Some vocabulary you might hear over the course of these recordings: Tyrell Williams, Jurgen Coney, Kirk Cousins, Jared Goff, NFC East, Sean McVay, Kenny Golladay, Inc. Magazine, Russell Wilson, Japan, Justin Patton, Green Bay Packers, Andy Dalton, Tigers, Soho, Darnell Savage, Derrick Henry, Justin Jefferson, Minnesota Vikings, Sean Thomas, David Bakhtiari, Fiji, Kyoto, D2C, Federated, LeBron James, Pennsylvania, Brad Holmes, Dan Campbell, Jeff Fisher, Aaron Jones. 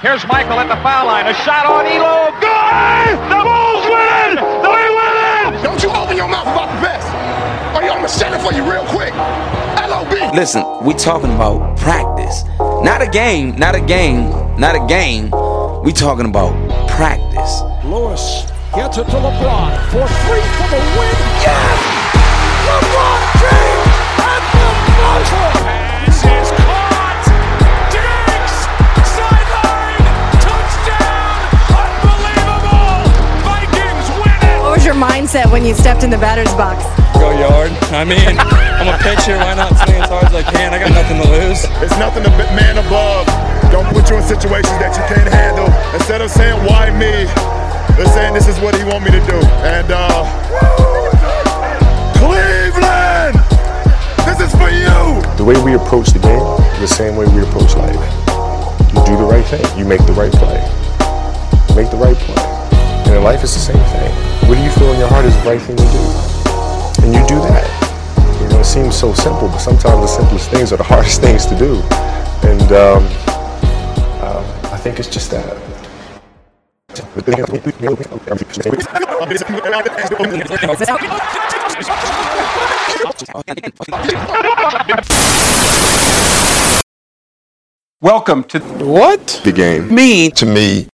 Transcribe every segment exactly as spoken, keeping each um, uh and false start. Here's Michael at the foul line. A shot on Elo. Good! The Bulls win! They win it! Don't you open your mouth about the best, or you're gonna send it for you real quick. L O B. Listen, we talking about practice. Not a game, not a game, not a game. We talking about practice. Lewis gets it to LeBron for three for the win. Yes! LeBron James at the buzzer! Pass is caught! Diggs! Sideline! Touchdown! Unbelievable! Vikings win it! What was your mindset when you stepped in the batter's box? Go yard. I mean, I'm a pitcher. Why not swing as hard as I can? I got nothing to lose. It's nothing to man above. Don't put you in situations that you can't handle. Instead of saying, why me? They're saying this is what he want me to do. And, uh, Cleveland, this is for you. The way we approach the game is the same way we approach life. You do the right thing. You make the right play. Make the right play. And in life, it's the same thing. What do you feel in your heart is the right thing to do? And you do that. You know, it seems so simple, but sometimes the simplest things are the hardest things to do. And um, um, I think it's just that. Welcome to what? The game. Me. To me.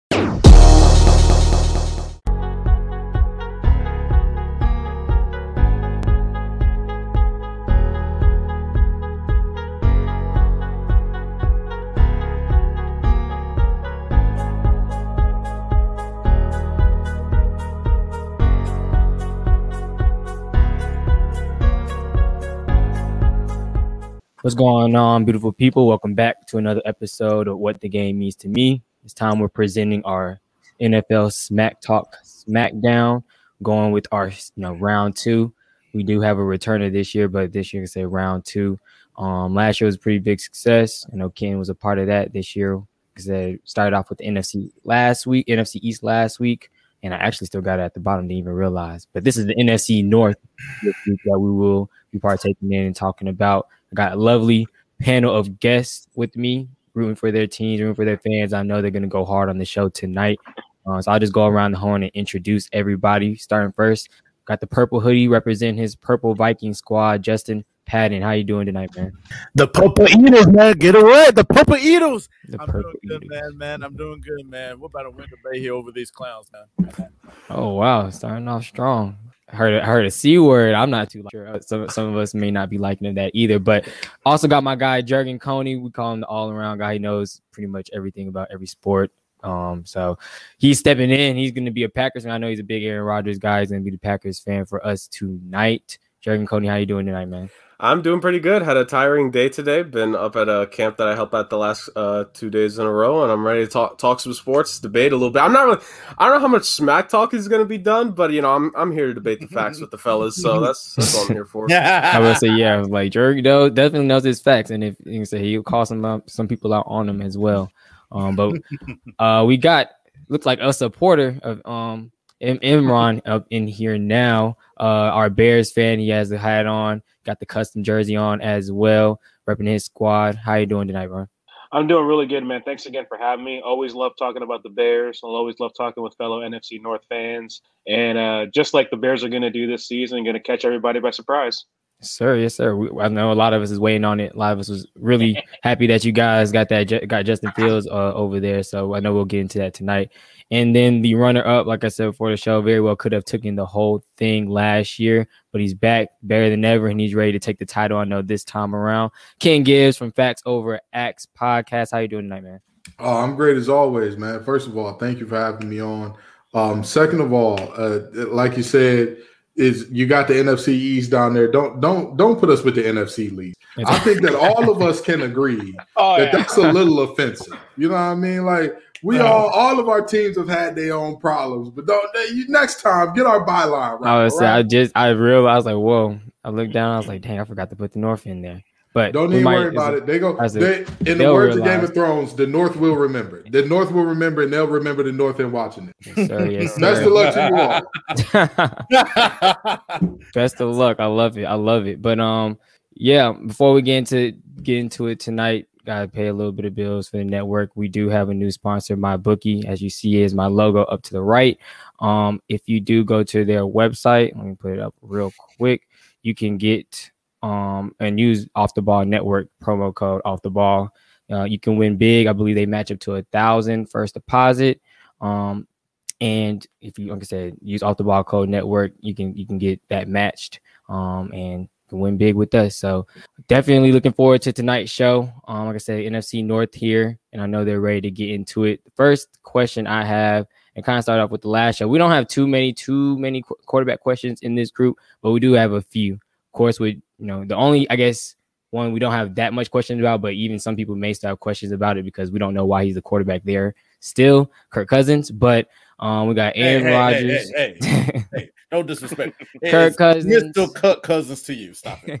What's going on, beautiful people? Welcome back to another episode of What the Game Means to Me. It's time we're presenting our N F L Smack Talk Smackdown, going with our you know round two. We do have a returner this year, but this year you can say round two. Um, last year was a pretty big success. I know Ken was a part of that this year because they started off with the N F C last week, N F C East last week, and I actually still got it at the bottom, didn't even realize. But this is the N F C North this week that we will be partaking in and talking about. Got a lovely panel of guests with me, rooting for their teams, rooting for their fans. I know they're going to go hard on the show tonight. Uh, so I'll just go around the horn and introduce everybody. Starting first, got the purple hoodie representing his purple Viking squad, Justin Patton. How you doing tonight, man? The purple eaters, man. Get away. The purple eaters. The I'm purple doing good, eaters. man, man. I'm doing good, man. We're about to win the bay here over these clowns, man. Oh, wow. Starting off strong. I heard, I heard a C word. I'm not too sure. Some, some of us may not be liking that either. But also got my guy, Jurgen Coney. We call him the all-around guy. He knows pretty much everything about every sport. Um, so he's stepping in. He's going to be a Packers, and I know he's a big Aaron Rodgers guy. He's going to be the Packers fan for us tonight. Jurgen Coney, how you doing tonight, man? I'm doing pretty good. Had a tiring day today. Been up at a camp that I help at the last uh, two days in a row, and I'm ready to talk talk some sports, debate a little bit. I'm not really, I don't know how much smack talk is going to be done, but you know, I'm I'm here to debate the facts with the fellas, so that's that's all I'm here for. I would say, yeah, like Jerry knows, definitely knows his facts, and if you can say he'll call some some people out on them as well. Um, but uh, we got looks like a supporter of um Im- Imran up in here now. Uh, our Bears fan, he has a hat on. Got the custom jersey on as well, repping his squad. How you doing tonight, bro? I'm doing really good, man. Thanks again for having me. Always love talking about the Bears. I'll always love talking with fellow N F C North fans. And uh, just like the Bears are going to do this season, going to catch everybody by surprise. Yes, sir, yes, sir. We, I know a lot of us is waiting on it. A lot of us was really happy that you guys got that got Justin Fields uh, over there. So I know we'll get into that tonight. And then the runner-up, like I said before the show, very well could have taken the whole thing last year, but he's back better than ever, and he's ready to take the title, I know, this time around. Ken Gibbs from Facts Over Acts Podcast. How you doing tonight, man? Oh, I'm great as always, man. First of all, thank you for having me on. Um, second of all, uh, like you said, is you got the N F C East down there. Don't don't don't put us with the N F C league. I think that all of us can agree oh, that yeah. that's a little offensive. You know what I mean? Like, we all, all of our teams have had their own problems, but don't you, next time get our byline right. I was right? I just I realized like whoa. I looked down. I was like, dang, I forgot to put the North in there. But don't even might, worry about it. They go. They, in the words realize. of Game of Thrones, the North will remember. The North will remember, and they'll remember the North in watching it. Yes, sir, yes, Best sir. of luck to you all. Best of luck. I love it. I love it. But um, yeah. Before we get into get into it tonight, got to pay a little bit of bills for the network. We do have a new sponsor, MyBookie. As you see, is my logo up to the right. Um, if you do go to their website, let me put it up real quick. You can get um, and use Off the Ball Network promo code Off the Ball. Uh, you can win big. I believe they match up to a thousand first deposit. Um, and if you, like I said, use Off the Ball code Network, you can you can get that matched. Um, and can win big with us. So definitely looking forward to tonight's show. Um, like I said, N F C North here, and I know they're ready to get into it. The first question I have, and kind of start off with the last show. We don't have too many, too many qu- quarterback questions in this group, but we do have a few. Of course, we, you know, the only, I guess, one we don't have that much questions about, but even some people may still have questions about it because we don't know why he's the quarterback there still, Kirk Cousins. But um, we got Aaron hey, hey, Rodgers. Hey, hey, hey, hey. No disrespect. Kirk Cousins. Mister Kirk Cousins to you. Stop it.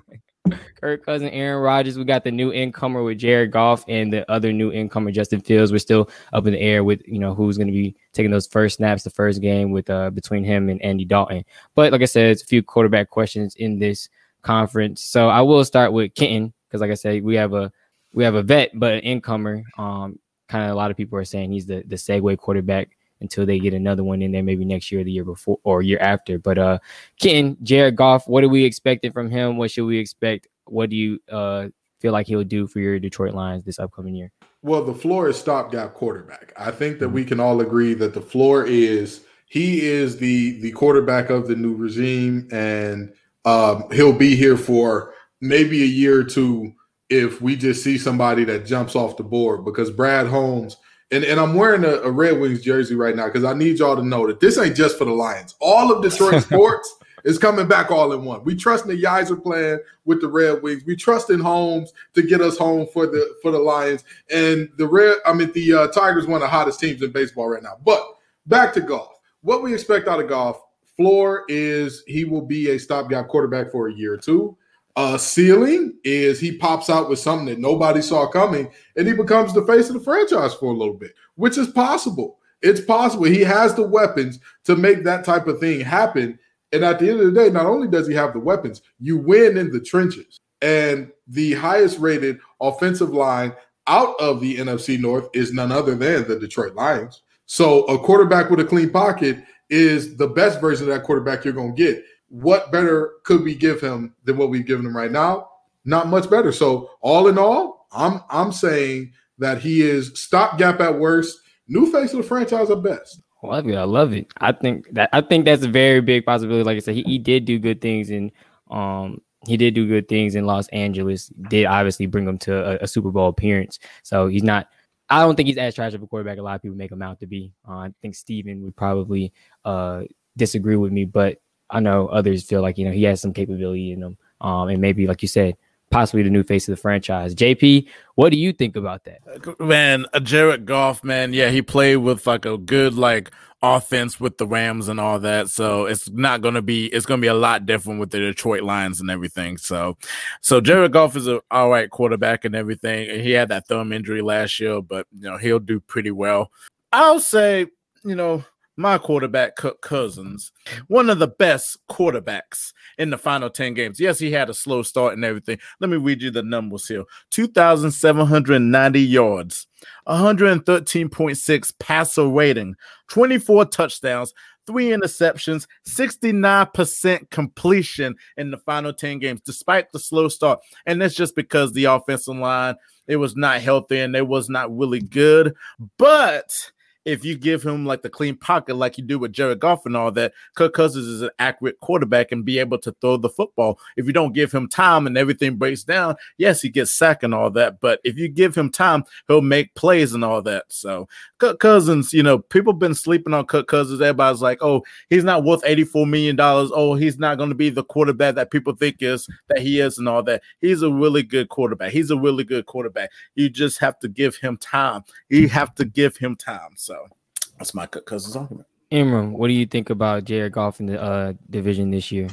Kirk Cousins, Aaron Rodgers. We got the new incomer with Jared Goff and the other new incomer, Justin Fields. We're still up in the air with, you know, who's going to be taking those first snaps the first game with uh, between him and Andy Dalton. But like I said, it's a few quarterback questions in this conference. So I will start with Kenton because, like I said, we have a we have a vet, but an incomer. Um, kind of a lot of people are saying he's the the segue quarterback until they get another one in there, maybe next year, or the year before, or year after. But uh, Kenton, Jared Goff, what are we expecting from him? What should we expect? What do you uh, feel like he'll do for your Detroit Lions this upcoming year? Well, the floor is stopgap quarterback. I think that we can all agree that the floor is he is the the quarterback of the new regime, and um, he'll be here for maybe a year or two if we just see somebody that jumps off the board because Brad Holmes. And, and I'm wearing a, a Red Wings jersey right now because I need y'all to know that this ain't just for the Lions. All of Detroit sports is coming back all in one. We trust the Yeiser plan with the Red Wings. We trust in Holmes to get us home for the for the Lions. And the Red, I mean, the uh, Tigers, one of the hottest teams in baseball right now. But back to Goff. What we expect out of Goff, floor is he will be a stopgap quarterback for a year or two. Uh, ceiling is he pops out with something that nobody saw coming, and he becomes the face of the franchise for a little bit, which is possible. It's possible. He has the weapons to make that type of thing happen. And at the end of the day, not only does he have the weapons, you win in the trenches. And the highest rated offensive line out of the N F C North is none other than the Detroit Lions. So a quarterback with a clean pocket is the best version of that quarterback you're going to get. What better could we give him than what we've given him right now? Not much better. So all in all, I'm I'm saying that he is stopgap at worst, new face of the franchise at best. I love it. I love it. I think that I think that's a very big possibility. Like I said, he, he did do good things in um he did do good things in Los Angeles. Did obviously bring him to a, a Super Bowl appearance. So he's not. I don't think he's as trash of a quarterback. A lot of people make him out to be. Uh, I think Steven would probably uh, disagree with me, but. I know others feel like, you know, he has some capability in him. Um, and maybe, like you said, possibly the new face of the franchise. J P, what do you think about that? Man, Jared Goff, man, yeah, he played with like a good like offense with the Rams and all that. So it's not going to be, it's going to be a lot different with the Detroit Lions and everything. So, so Jared Goff is an all right quarterback and everything. And he had that thumb injury last year, but, you know, he'll do pretty well. I'll say, you know, my quarterback, Kirk Cousins, one of the best quarterbacks in the final ten games. Yes, he had a slow start and everything. Let me read you the numbers here. two thousand seven hundred ninety yards, one thirteen point six passer rating, twenty-four touchdowns, three interceptions, sixty-nine percent completion in the final ten games, despite the slow start. And that's just because the offensive line, it was not healthy and it was not really good. But if you give him like the clean pocket like you do with Jared Goff and all that, Kirk Cousins is an accurate quarterback and be able to throw the football. If you don't give him time and everything breaks down, yes, he gets sacked and all that. But if you give him time, he'll make plays and all that. So Kirk Cousins, you know, people been sleeping on Kirk Cousins. Everybody's like, oh, he's not worth eighty-four million dollars. Oh, he's not going to be the quarterback that people think is that he is and all that. He's a really good quarterback. He's a really good quarterback. You just have to give him time. You have to give him time. So that's my Cousins argument. Imran, what do you think about Jared Goff in the uh, division this year?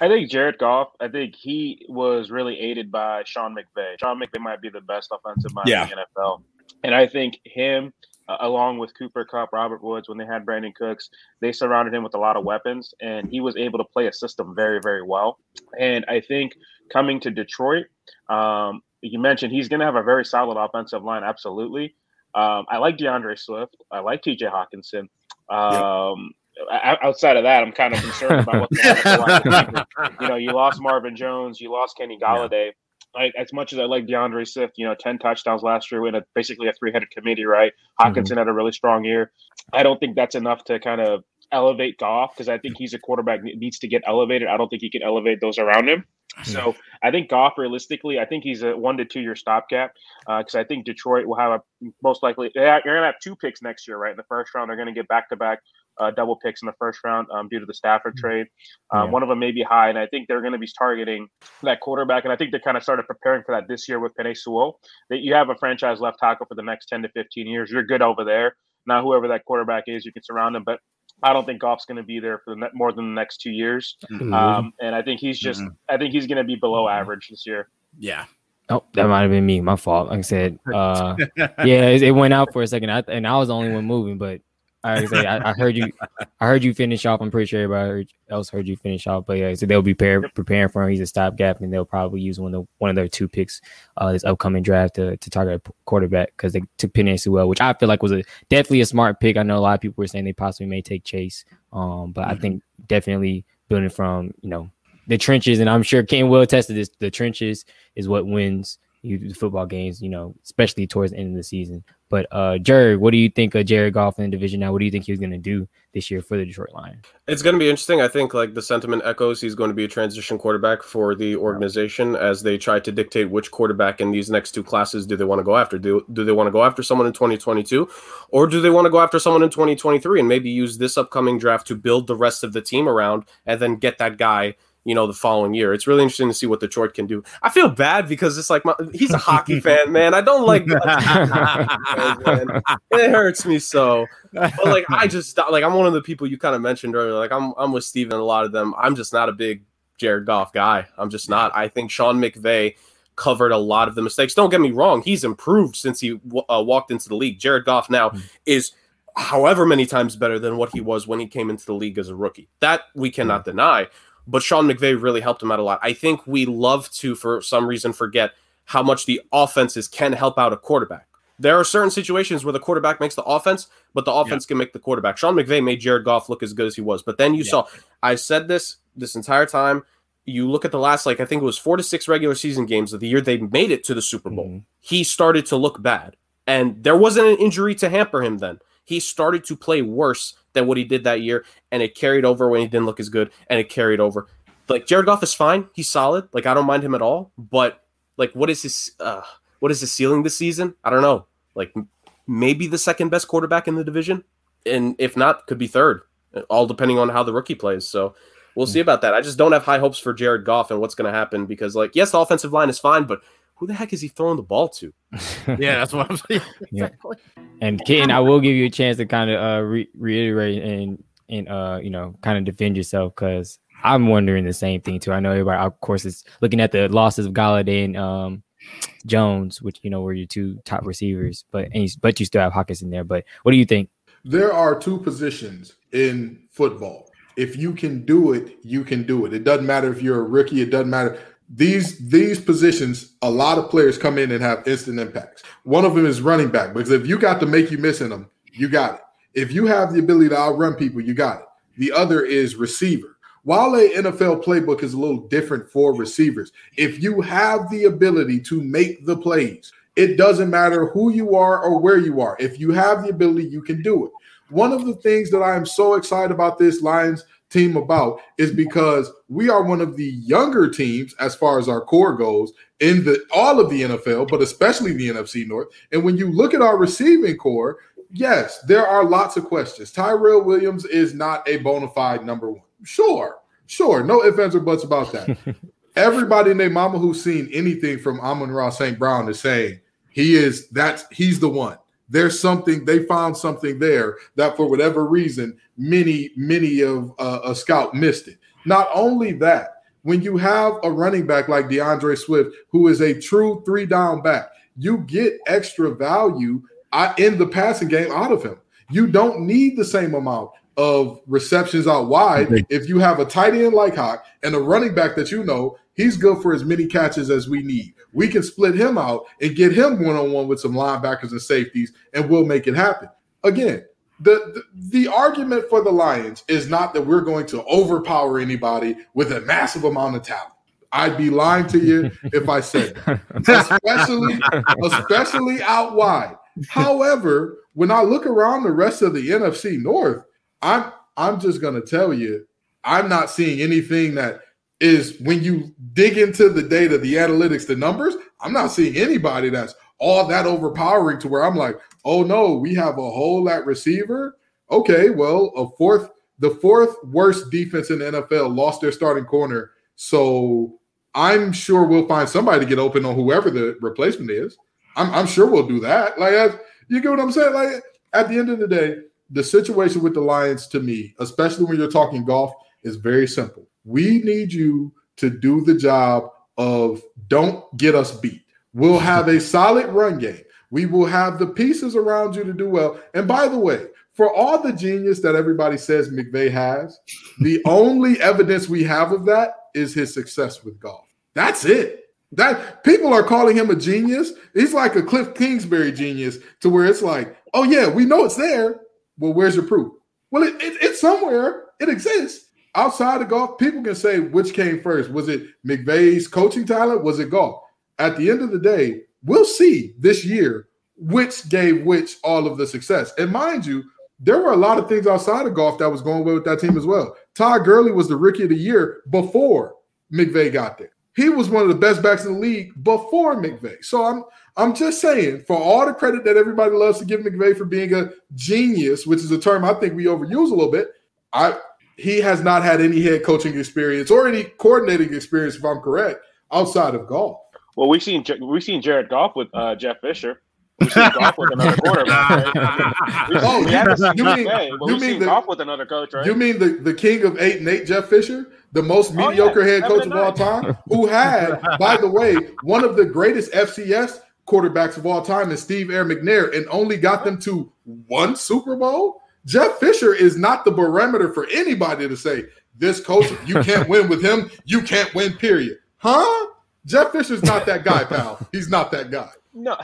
I think Jared Goff, I think he was really aided by Sean McVay. Sean McVay might be the best offensive mind yeah. in the N F L. And I think him, uh, along with Cooper Kupp, Robert Woods, when they had Brandon Cooks, they surrounded him with a lot of weapons, and he was able to play a system very, very well. And I think coming to Detroit, um, you mentioned he's going to have a very solid offensive line. Absolutely. Um, I like DeAndre Swift. I like T J Hockenson. Um, yep. Outside of that, I'm kind of concerned about what's going on. You know, you lost Marvin Jones. You lost Kenny Golladay. Yeah. Like, as much as I like DeAndre Swift, you know, ten touchdowns last year with a, basically a three-headed committee, right? Hockenson mm-hmm. had a really strong year. I don't think that's enough to kind of elevate Goff, because I think he's a quarterback that needs to get elevated. I don't think he can elevate those around him. So I think Goff, realistically, I think he's a one to two year stopgap, because uh, I think Detroit will have a most likely they're going to have two picks next year, right? In the first round, they're going to get back to back double picks in the first round um, due to the Stafford trade. Um, yeah. One of them may be high, and I think they're going to be targeting that quarterback. And I think they kind of started preparing for that this year with Penei Sewell. That you have a franchise left tackle for the next ten to fifteen years. You're good over there. Now, whoever that quarterback is, you can surround him, but I don't think Goff's going to be there for the ne- more than the next two years. Mm-hmm. Um, and I think he's just, mm-hmm. I think he's going to be below average this year. Yeah. Oh, that might've been me. My fault. Like I said, uh, yeah, it, it went out for a second I, and I was the only one moving, but I, like I, said, I, I heard you, I heard you finish off. I'm pretty sure everybody else heard you finish off, but yeah, so they'll be par- preparing for him. He's a stopgap, and they'll probably use one of the, one of their two picks uh, this upcoming draft to, to target a quarterback, because they took Penei Sewell, which I feel like was a definitely a smart pick. I know a lot of people were saying they possibly may take Chase, um, but I think definitely building from, you know, the trenches, and I'm sure Ken will attest to this. The trenches is what wins you the football games, you know, especially towards the end of the season. But uh, Jared, what do you think of Jared Goff in the division now? What do you think he's going to do this year for the Detroit Lions? It's going to be interesting. I think like the sentiment echoes, he's going to be a transition quarterback for the organization as they try to dictate which quarterback in these next two classes do they want to go after. Do, do they want to go after someone in twenty twenty-two, or do they want to go after someone in twenty twenty-three and maybe use this upcoming draft to build the rest of the team around and then get that guy, you know, the following year. It's really interesting to see what Detroit can do. I feel bad because it's like, my, he's a hockey fan, man. I don't like that. Man. It hurts me so. But like, I just, like, I'm one of the people you kind of mentioned earlier. Like, I'm I'm with Steven and a lot of them. I'm just not a big Jared Goff guy. I'm just not. I think Sean McVay covered a lot of the mistakes. Don't get me wrong. He's improved since he w- uh, walked into the league. Jared Goff now is however many times better than what he was when he came into the league as a rookie. That we cannot mm-hmm. deny. But Sean McVay really helped him out a lot. I think we love to, for some reason, forget how much the offenses can help out a quarterback. There are certain situations where the quarterback makes the offense, but the offense yeah. can make the quarterback. Sean McVay made Jared Goff look as good as he was. But then you yeah. saw, I said this this entire time, you look at the last, like I think it was four to six regular season games of the year they made it to the Super Bowl. Mm-hmm. He started to look bad. And there wasn't an injury to hamper him then. He started to play worse than what he did that year, and it carried over when he didn't look as good, and it carried over. Like, Jared Goff is fine. He's solid. Like, I don't mind him at all, but, like, what is his uh, what is his ceiling this season? I don't know. Like, m- maybe the second-best quarterback in the division, and if not, could be third, all depending on how the rookie plays. So we'll mm-hmm. see about that. I just don't have high hopes for Jared Goff and what's going to happen because, like, yes, the offensive line is fine, but who the heck is he throwing the ball to? Yeah, that's what I'm saying. Exactly. Yeah. And Ken, I will give you a chance to kind of uh, re- reiterate and and uh, you know, kind of defend yourself, because I'm wondering the same thing too. I know everybody, of course, is looking at the losses of Golladay and um, Jones, which, you know, were your two top receivers, but and you, but you still have Hawkins in there. But what do you think? There are two positions in football. If you can do it, you can do it. It doesn't matter if you're a rookie. It doesn't matter. These these positions, a lot of players come in and have instant impacts. One of them is running back, because if you got the make you miss in them, you got it. If you have the ability to outrun people, you got it. The other is receiver. While a N F L playbook is a little different for receivers, if you have the ability to make the plays, it doesn't matter who you are or where you are. If you have the ability, you can do it. One of the things that I am so excited about this Lions team about is because we are one of the younger teams as far as our core goes in the all of the N F L, but especially the N F C North. And when you look at our receiving core, yes, there are lots of questions. Tyrell Williams is not a bona fide number one. Sure, sure. No ifs, ands, or buts about that. Everybody in their mama who's seen anything from Amon-Ra Saint Brown is saying he is that's he's the one. There's something, they found something there that for whatever reason, many, many of uh, a scout missed it. Not only that, when you have a running back like DeAndre Swift, who is a true three down back, you get extra value in the passing game out of him. You don't need the same amount of receptions out wide, okay. if you have a tight end like Hock and a running back that you know, he's good for as many catches as we need. We can split him out and get him one-on-one with some linebackers and safeties, and we'll make it happen. Again, the, the the argument for the Lions is not that we're going to overpower anybody with a massive amount of talent. I'd be lying to you if I said that, especially, especially out wide. However, when I look around the rest of the N F C North, I'm I'm just going to tell you, I'm not seeing anything that is, when you dig into the data, the analytics, the numbers, I'm not seeing anybody that's all that overpowering to where I'm like, oh, no, we have a hole at receiver. Okay, well, a fourth, the fourth worst defense in the N F L lost their starting corner. So I'm sure we'll find somebody to get open on whoever the replacement is. I'm, I'm sure we'll do that. Like, that's, you get what I'm saying? Like, at the end of the day, the situation with the Lions to me, especially when you're talking golf, is very simple. We need you to do the job of don't get us beat. We'll have a solid run game. We will have the pieces around you to do well. And by the way, for all the genius that everybody says McVay has, the only evidence we have of that is his success with golf. That's it. That people are calling him a genius. He's like a Cliff Kingsbury genius to where it's like, oh, yeah, we know it's there. Well, where's your proof? Well, it, it, it's somewhere. It exists. Outside of golf, people can say which came first. Was it McVay's coaching talent? Was it golf? At the end of the day, we'll see this year which gave which all of the success. And mind you, there were a lot of things outside of golf that was going well with that team as well. Todd Gurley was the rookie of the year before McVay got there. He was one of the best backs in the league before McVay. So I'm I'm just saying, for all the credit that everybody loves to give McVay for being a genius, which is a term I think we overuse a little bit, I he has not had any head coaching experience or any coordinating experience, if I'm correct, outside of golf. Well, we've seen we've seen Jared Goff with uh, Jeff Fisher. We've seen Goff with another quarterback. Right? Oh, we haven't seen McVay, but we've seen Goff with another coach, right? You mean the, the king of eight and eight, Jeff Fisher? The most mediocre oh, yeah. head coach of all time, who had, by the way, one of the greatest F C S quarterbacks of all time is Steve Air McNair, and only got them to one Super Bowl? Jeff Fisher is not the barometer for anybody to say, this coach, you can't win with him, you can't win, period. Huh? Jeff Fisher's not that guy, pal. He's not that guy. No,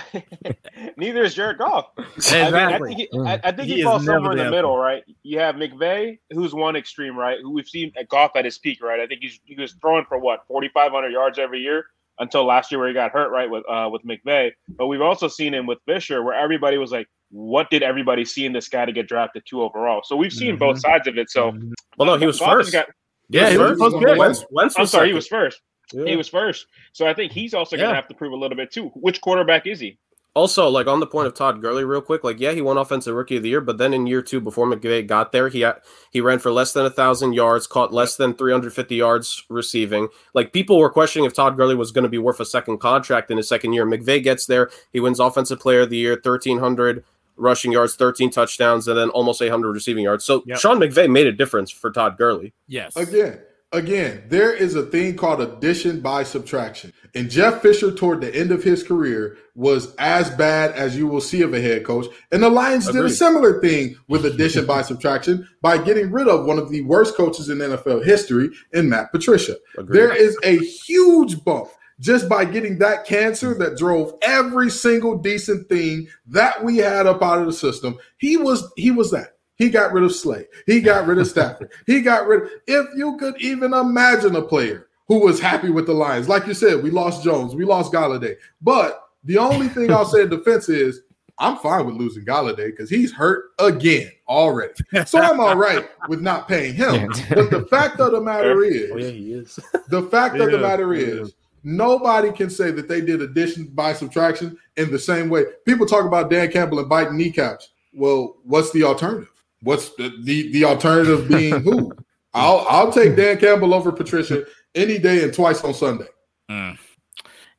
neither is Jared Goff. Exactly. I, mean, I think he, I, I think he, he falls somewhere in the middle, point. Right? You have McVay, who's one extreme, right? Who we've seen at Goff at his peak, right? I think he's, he was throwing for what forty-five hundred yards every year until last year where he got hurt, right? With uh, with McVay, but we've also seen him with Fisher, where everybody was like, "What did everybody see in this guy to get drafted two overall?" So we've seen mm-hmm. both sides of it. So, well, no, he was Goff first. Got, yeah, he was, he was good. Wentz, Wentz was I'm sorry, second. He was first. Yeah. He was first. So I think he's also yeah. going to have to prove a little bit too. Which quarterback is he? Also, like on the point of Todd Gurley real quick, like, yeah, he won Offensive Rookie of the Year, but then in year two, before McVay got there, he he ran for less than one thousand yards, caught less than three hundred fifty yards receiving. Like, people were questioning if Todd Gurley was going to be worth a second contract in his second year. McVay gets there. He wins Offensive Player of the Year, thirteen hundred rushing yards, thirteen touchdowns, and then almost eight hundred receiving yards. So yep. Sean McVay made a difference for Todd Gurley. Yes. Again. Again, there is a thing called addition by subtraction. And Jeff Fisher, toward the end of his career, was as bad as you will see of a head coach. And the Lions Agreed. did a similar thing with addition by subtraction by getting rid of one of the worst coaches in N F L history in Matt Patricia. Agreed. There is a huge bump just by getting that cancer that drove every single decent thing that we had up out of the system. He was, he was that. He got rid of Slay. He got rid of Stafford. He got rid of – if you could even imagine a player who was happy with the Lions. Like you said, we lost Jones. We lost Golladay. But the only thing I'll say in defense is I'm fine with losing Golladay because he's hurt again already. So I'm all right with not paying him. But the fact of the matter is oh, – yeah, he is. The fact yeah, of the matter is yeah. nobody can say that they did addition by subtraction in the same way. People talk about Dan Campbell and biting kneecaps. Well, what's the alternative? What's the, the, the alternative being who? I'll I'll take Dan Campbell over Patricia any day and twice on Sunday. Mm.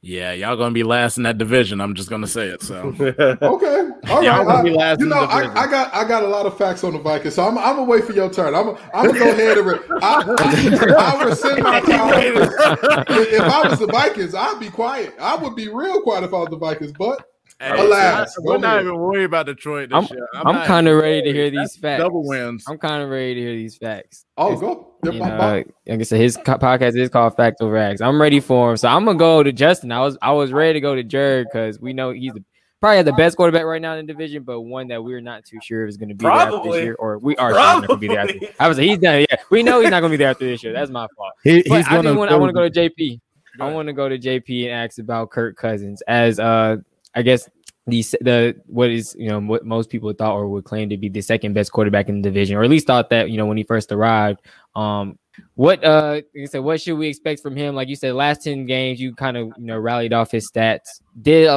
Yeah, y'all gonna be last in that division. I'm just gonna say it. So okay, all right. Y'all gonna be last I, you know, I, I got I got a lot of facts on the Vikings, so I'm I'm gonna wait for your turn. I'm I'm gonna go ahead and re- I, I, I rescind my comments. If I was the Vikings, I'd be quiet. I would be real quiet if I was the Vikings, but. Hey, Alas, so we're not even worried about Detroit this I'm, year. I'm, I'm kind of ready to hear these That's facts. Double wins. I'm kind of ready to hear these facts. Oh, go. You know, like I said, his podcast is called Facts Over Acts. I'm ready for him, so I'm gonna go to Justin. I was I was ready to go to Jared because we know he's the, probably the best quarterback right now in the division, but one that we're not too sure is going to be probably. there after this year, or we are sure not going to be there after. I was like, he's done. Yeah, we know he's not going to be there after this year. That's my fault. He, he's I, wanna, wanna, I want to go to J P. I want to go to J P and ask about Kirk Cousins as uh. I guess the the what is you know what most people thought or would claim to be the second best quarterback in the division, or at least thought that you know when he first arrived. Um, what uh, like I said, what should we expect from him? Like you said, last ten games you kind of you know rallied off his stats. Did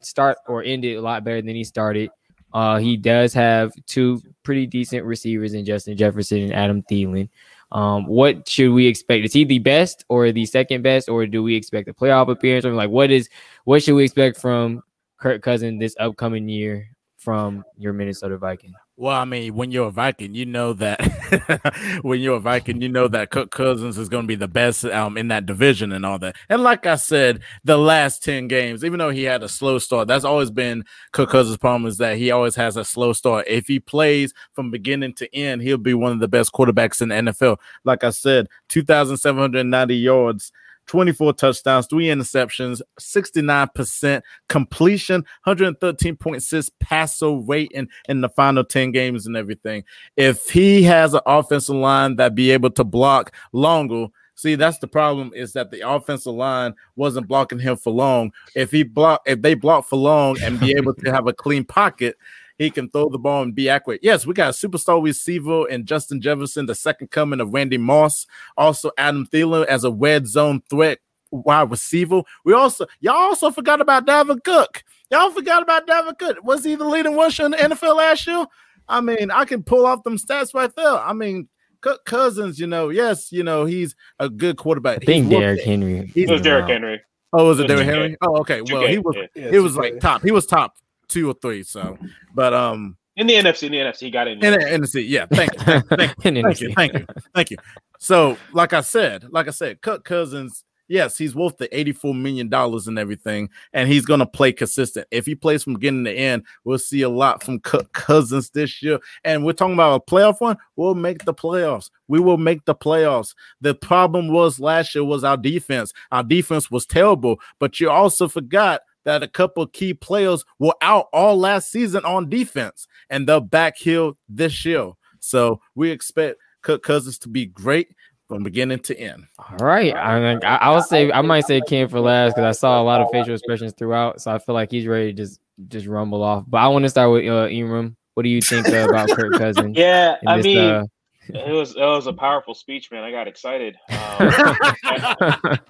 start or ended a lot better than he started. Uh, he does have two pretty decent receivers in Justin Jefferson and Adam Thielen. Um, what should we expect? Is he the best or the second best, or do we expect a playoff appearance? Or like what is what should we expect from Kirk Cousins this upcoming year from your Minnesota Vikings? Well, I mean, when you're a Viking, you know that when you're a Viking, you know that Kirk Cousins is going to be the best um, in that division and all that. And like I said, the last ten games, even though he had a slow start, that's always been Kirk Cousins' problem is that he always has a slow start. If he plays from beginning to end, he'll be one of the best quarterbacks in the N F L. Like I said, two thousand seven hundred ninety yards, twenty-four touchdowns, three interceptions, sixty-nine percent completion, one hundred thirteen point six passer rating in the final ten games and everything. If he has an offensive line that be able to block longer, see, that's the problem is that the offensive line wasn't blocking him for long. If he block, if they block for long and be able to have a clean pocket, he can throw the ball and be accurate. Yes, we got a superstar receiver in Justin Jefferson, the second coming of Randy Moss. Also, Adam Thielen as a red zone threat wide receiver. We also, y'all also forgot about Dalvin Cook. Y'all forgot about Dalvin Cook. Was he the leading rusher in the N F L last year? I mean, I can pull off them stats right there. I mean, Kirk Cousins, you know, yes, you know, he's a good quarterback. I think Derrick Henry. It was Derrick Henry. Oh, was it Derrick Henry? Oh, okay. Well, he was, he was like top. He was top two or three, so but um in the N F C, in the N F C, he got in the N F C, yeah. Thank you, thank you, thank you, thank you, thank you, thank you. So, like I said, like I said, Kirk Cousins, yes, he's worth the eighty-four million dollars and everything, and he's gonna play consistent. If he plays from beginning to end, we'll see a lot from Kirk Cousins this year. And we're talking about a playoff one. We'll make the playoffs. We will make the playoffs. The problem was last year was our defense. Our defense was terrible, but you also forgot that a couple key players were out all last season on defense, and they'll back heel this year. So we expect Kirk Cousins to be great from beginning to end. All right. I mean, I, I would say I might say Ken for last because I saw a lot of facial expressions throughout, so I feel like he's ready to just, just rumble off. But I want to start with uh, Imran. What do you think uh, about Kirk Cousins? Yeah, I this, mean, uh, it was it was a powerful speech, man. I got excited. Um,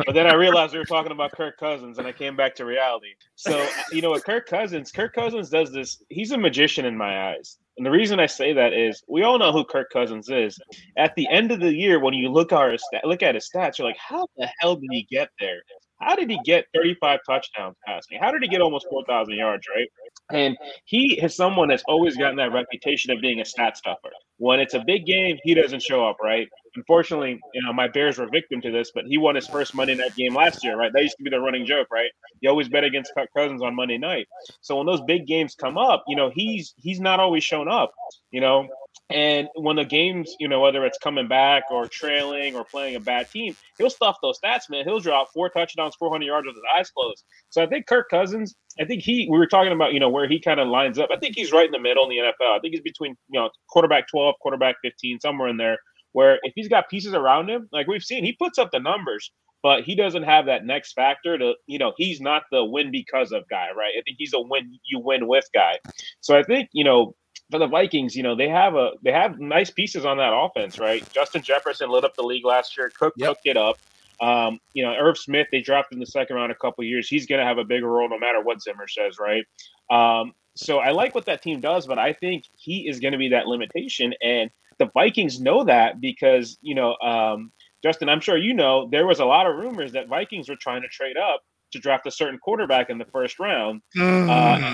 but then I realized we were talking about Kirk Cousins, and I came back to reality. So, you know, with Kirk Cousins, Kirk Cousins does this. He's a magician in my eyes. And the reason I say that is we all know who Kirk Cousins is. At the end of the year, when you look at his, look at his stats, you're like, how the hell did he get there? How did he get thirty-five touchdowns passing? How did he get almost four thousand yards, right? And he is someone that's always gotten that reputation of being a stat stuffer. When it's a big game, he doesn't show up, right? Unfortunately, you know, my Bears were victim to this, but he won his first Monday night game last year, right? That used to be the running joke, right? You always bet against Kirk Cousins on Monday night. So when those big games come up, you know, he's he's not always shown up, you know? And when the games, you know, whether it's coming back or trailing or playing a bad team, he'll stuff those stats, man. He'll drop four touchdowns, four hundred yards with his eyes closed. So I think Kirk Cousins, I think he, we were talking about, you know, where he kind of lines up. I think he's right in the middle in the N F L. I think he's between, you know, quarterback twelve, quarterback fifteen, somewhere in there, where if he's got pieces around him, like we've seen, he puts up the numbers, but he doesn't have that next factor to, you know, he's not the win because of guy, right? I think he's a win, you win with guy. So I think, you know, for the Vikings, you know, they have a they have nice pieces on that offense, right? Justin Jefferson lit up the league last year. Cook yep. cooked it up. Um, you know, Irv Smith, they dropped in the second round a couple of years. He's going to have a bigger role no matter what Zimmer says, right? Um, so I like what that team does, but I think he is going to be that limitation. And the Vikings know that because, you know, um, Justin, I'm sure you know, there was a lot of rumors that Vikings were trying to trade up to draft a certain quarterback in the first round, uh,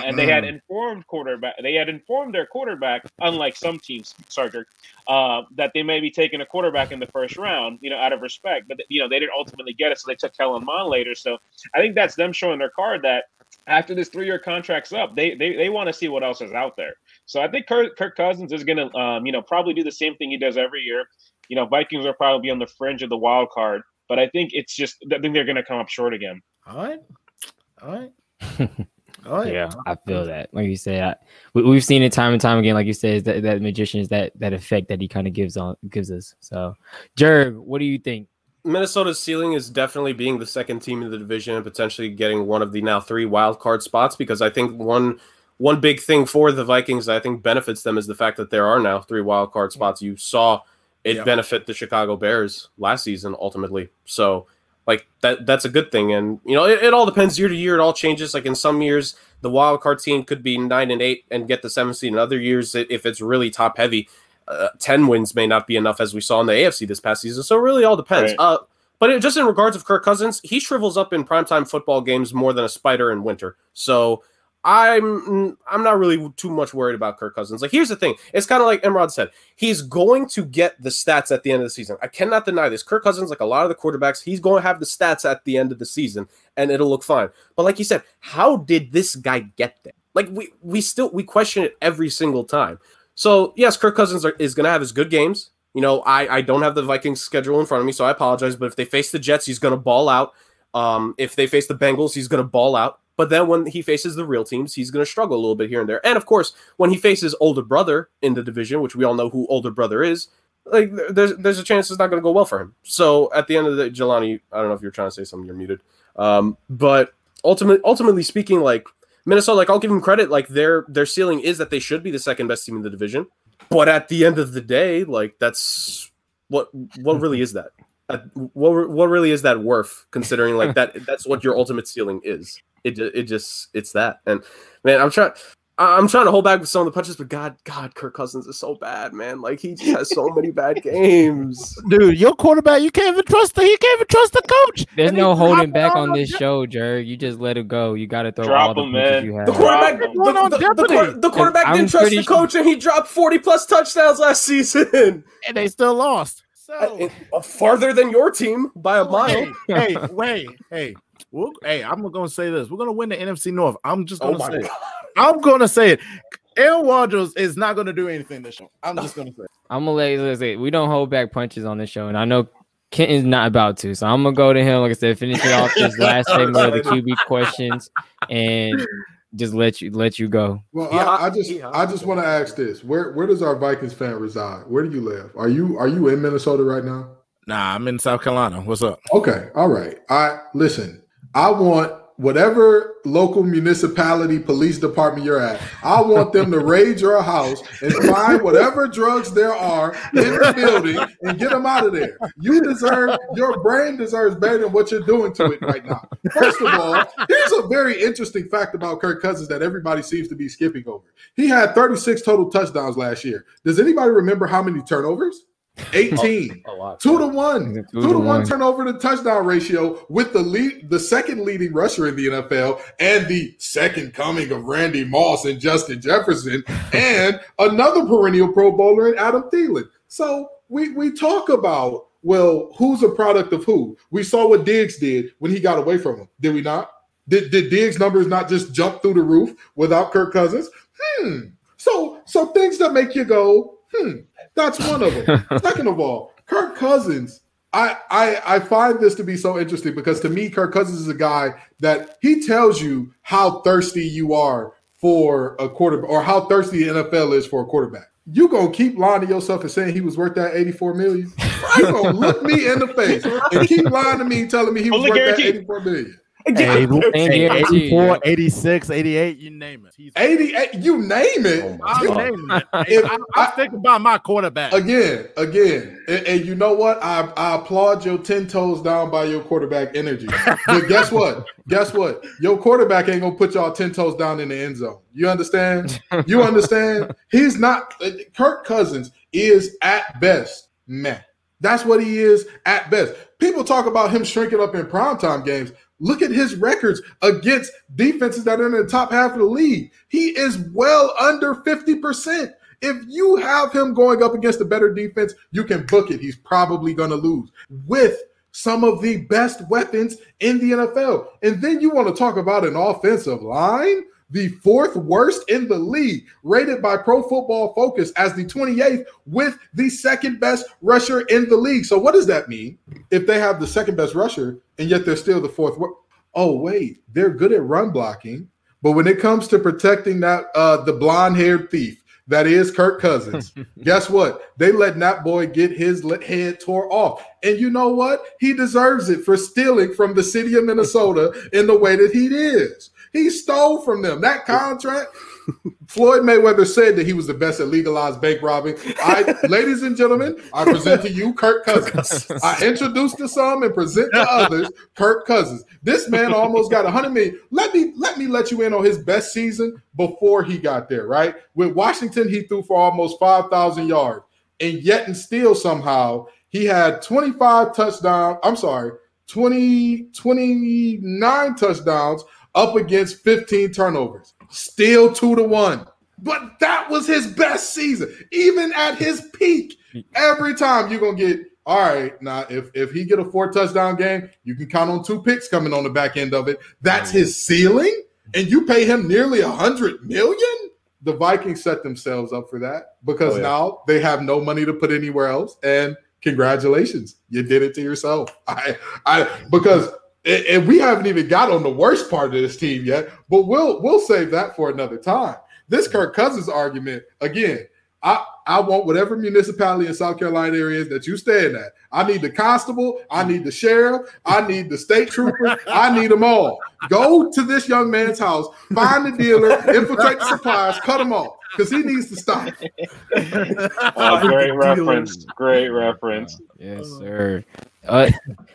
and they had informed quarterback. They had informed their quarterback, unlike some teams, Sarger, uh, that they may be taking a quarterback in the first round, you know, out of respect. But you know, they didn't ultimately get it, so they took Kellen Mond later. So I think that's them showing their card that after this three-year contract's up, they they they want to see what else is out there. So I think Kirk, Kirk Cousins is going to, um, you know, probably do the same thing he does every year. You know, Vikings will probably be on the fringe of the wild card, but I think it's just I think they're going to come up short again. All right, all right, all right. Yeah, I feel that. Like you said, I, we, we've seen it time and time again. Like you said, that that magician is that that effect that he kind of gives on gives us. So, Jerv, what do you think? Minnesota's ceiling is definitely being the second team in the division and potentially getting one of the now three wild card spots, because I think one one big thing for the Vikings that I think benefits them is the fact that there are now three wild card spots. You saw it yeah. benefit the Chicago Bears last season ultimately. So like that that's a good thing. And you know, it, it all depends year to year, it all changes. Like in some years the wild card team could be nine and eight and get the seventh seed. In other years, if it's really top heavy, Uh, ten wins may not be enough, as we saw in the A F C this past season. So it really all depends. Right. Uh, but it, just in regards of Kirk Cousins, he shrivels up in primetime football games more than a spider in winter. So I'm I'm not really too much worried about Kirk Cousins. Like, here's the thing. It's kind of like Imran said. He's going to get the stats at the end of the season. I cannot deny this. Kirk Cousins, like a lot of the quarterbacks, he's going to have the stats at the end of the season, and it'll look fine. But like you said, how did this guy get there? Like, we, we still we question it every single time. So, yes, Kirk Cousins are, is going to have his good games. You know, I, I don't have the Vikings schedule in front of me, so I apologize. But if they face the Jets, he's going to ball out. Um, if they face the Bengals, he's going to ball out. But then when he faces the real teams, he's going to struggle a little bit here and there. And, of course, when he faces older brother in the division, which we all know who older brother is, like there's there's a chance it's not going to go well for him. So, at the end of the day, Jelani, I don't know if you're trying to say something, you're muted. Um, but ultimately, ultimately speaking, like, Minnesota, like I'll give them credit, like their their ceiling is that they should be the second best team in the division. But at the end of the day, like that's what what really is that? What what really is that worth? Considering like that that's what your ultimate ceiling is. It it just it's that. And man, I'm trying I'm trying to hold back with some of the punches, but God God, Kirk Cousins is so bad, man. Like he has so many bad games, dude. Your quarterback, you can't even trust the he can't even trust the coach. There's no holding back on this show, Jer. You just let it go. You got to throw all the punches you have. The quarterback, the quarterback didn't trust the coach, and he dropped forty plus touchdowns last season, and they still lost. So farther than your team by a mile. Hey, wait, hey, we'll, hey, I'm gonna say this: we're gonna win the N F C North. I'm just gonna say it. I'm gonna say it. Aaron Rodgers is not gonna do anything this show. I'm just gonna say it. I'm gonna let you say we don't hold back punches on this show, and I know Kenton's not about to, so I'm gonna go to him. Like I said, finish it off this last segment of the Q B questions, and just let you let you go. Well, yeah, I, I just yeah. I just want to ask this: where where does our Vikings fan reside? Where do you live? Are you are you in Minnesota right now? Nah, I'm in South Carolina. What's up? Okay, all right. I listen. I want. Whatever local municipality police department you're at, I want them to raid your house and find whatever drugs there are in the building and get them out of there. You deserve, your brain deserves better than what you're doing to it right now. First of all, here's a very interesting fact about Kirk Cousins that everybody seems to be skipping over. He had thirty-six total touchdowns last year. Does anybody remember how many turnovers? eighteen a lot, two to one, two, two to, to one. one turnover to touchdown ratio with the lead, the second leading rusher in the N F L, and the second coming of Randy Moss and Justin Jefferson, and another perennial Pro Bowler in Adam Thielen. So we we talk about well, who's a product of who? We saw what Diggs did when he got away from him, did we not? Did did Diggs' numbers not just jump through the roof without Kirk Cousins? Hmm. So so things that make you go. Hmm, that's one of them. Second of all, Kirk Cousins, I, I I find this to be so interesting because to me, Kirk Cousins is a guy that he tells you how thirsty you are for a quarterback or how thirsty the N F L is for a quarterback. You gonna keep lying to yourself and saying he was worth that eighty-four million dollars? You gonna look me in the face and keep lying to me and telling me he was worth guaranteed. that eighty-four million dollars. eighty-four, eighty-six, eighty-eight, you name it. He's eighty-eight, you name it. Oh I name it. If I, I, I think about my quarterback again, again, and, and you know what? I, I applaud your ten toes down by your quarterback energy. But guess what? Guess what? Your quarterback ain't gonna put y'all ten toes down in the end zone. You understand? You understand? He's not. Uh, Kirk Cousins is at best meh. That's what he is at best. People talk about him shrinking up in primetime games. Look at his records against defenses that are in the top half of the league. He is well under fifty percent. If you have him going up against a better defense, you can book it. He's probably going to lose. With some of the best weapons in the N F L. And then you want to talk about an offensive line, the fourth worst in the league, rated by Pro Football Focus as the twenty-eighth with the second best rusher in the league. So what does that mean if they have the second best rusher and yet they're still the fourth? Wor- oh, wait, they're good at run blocking. But when it comes to protecting that uh, the blonde-haired thief, that is Kirk Cousins. Guess what? They let that boy get his head tore off. And you know what? He deserves it for stealing from the city of Minnesota in the way that he is. He stole from them. That contract, Floyd Mayweather said that he was the best at legalized bank robbing. I, ladies and gentlemen, I present to you Kirk Cousins. I introduce to some and present to others Kirk Cousins. This man almost got one hundred million dollars. Let me, let me let you in on his best season before he got there, right? With Washington, he threw for almost five thousand yards. And yet and still somehow he had twenty-five touchdowns. I'm sorry, twenty, twenty-nine touchdowns up against fifteen turnovers, still two to one. But that was his best season. Even at his peak, every time you're going to get, all right, now if, if he get a four touchdown game, you can count on two picks coming on the back end of it. That's his ceiling. And you pay him nearly a hundred million. The Vikings set themselves up for that because oh, yeah. now they have no money to put anywhere else. And congratulations, you did it to yourself. I, I, because And we haven't even got on the worst part of this team yet, but we'll we'll save that for another time. This Kirk Cousins argument, again, I, I want whatever municipality in South Carolina area is that you stand at. I need the constable. I need the sheriff. I need the state trooper. I need them all. Go to this young man's house, find the dealer, infiltrate the supplies, cut them off, because he needs to stop. Oh, great reference. Great reference. Yes, sir. Uh,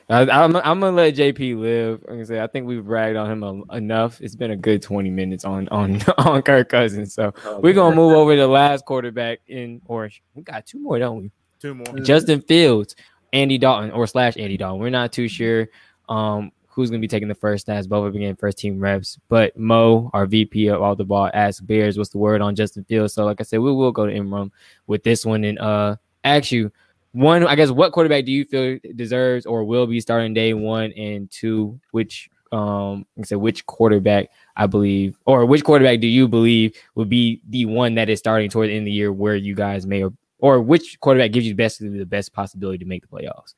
I, I'm, I'm gonna let J P live. I'm gonna say I think we've bragged on him a, enough. It's been a good twenty minutes on on on Kirk Cousins. So oh, we're gonna move over to the last quarterback in orange. We got two more, don't we? Two more. Justin Fields, Andy Dalton, or slash Andy Dalton. We're not too sure um who's gonna be taking the first snaps. Both of them getting first team reps. But Mo, our V P of Off the Ball, asked Bears, "What's the word on Justin Fields?" So like I said, we will go to Imran with this one and uh ask you. One, I guess, what quarterback do you feel deserves or will be starting day one? And two, which um, I said, which quarterback I believe, or which quarterback do you believe will be the one that is starting toward the end of the year where you guys may, or, or which quarterback gives you best the best possibility to make the playoffs?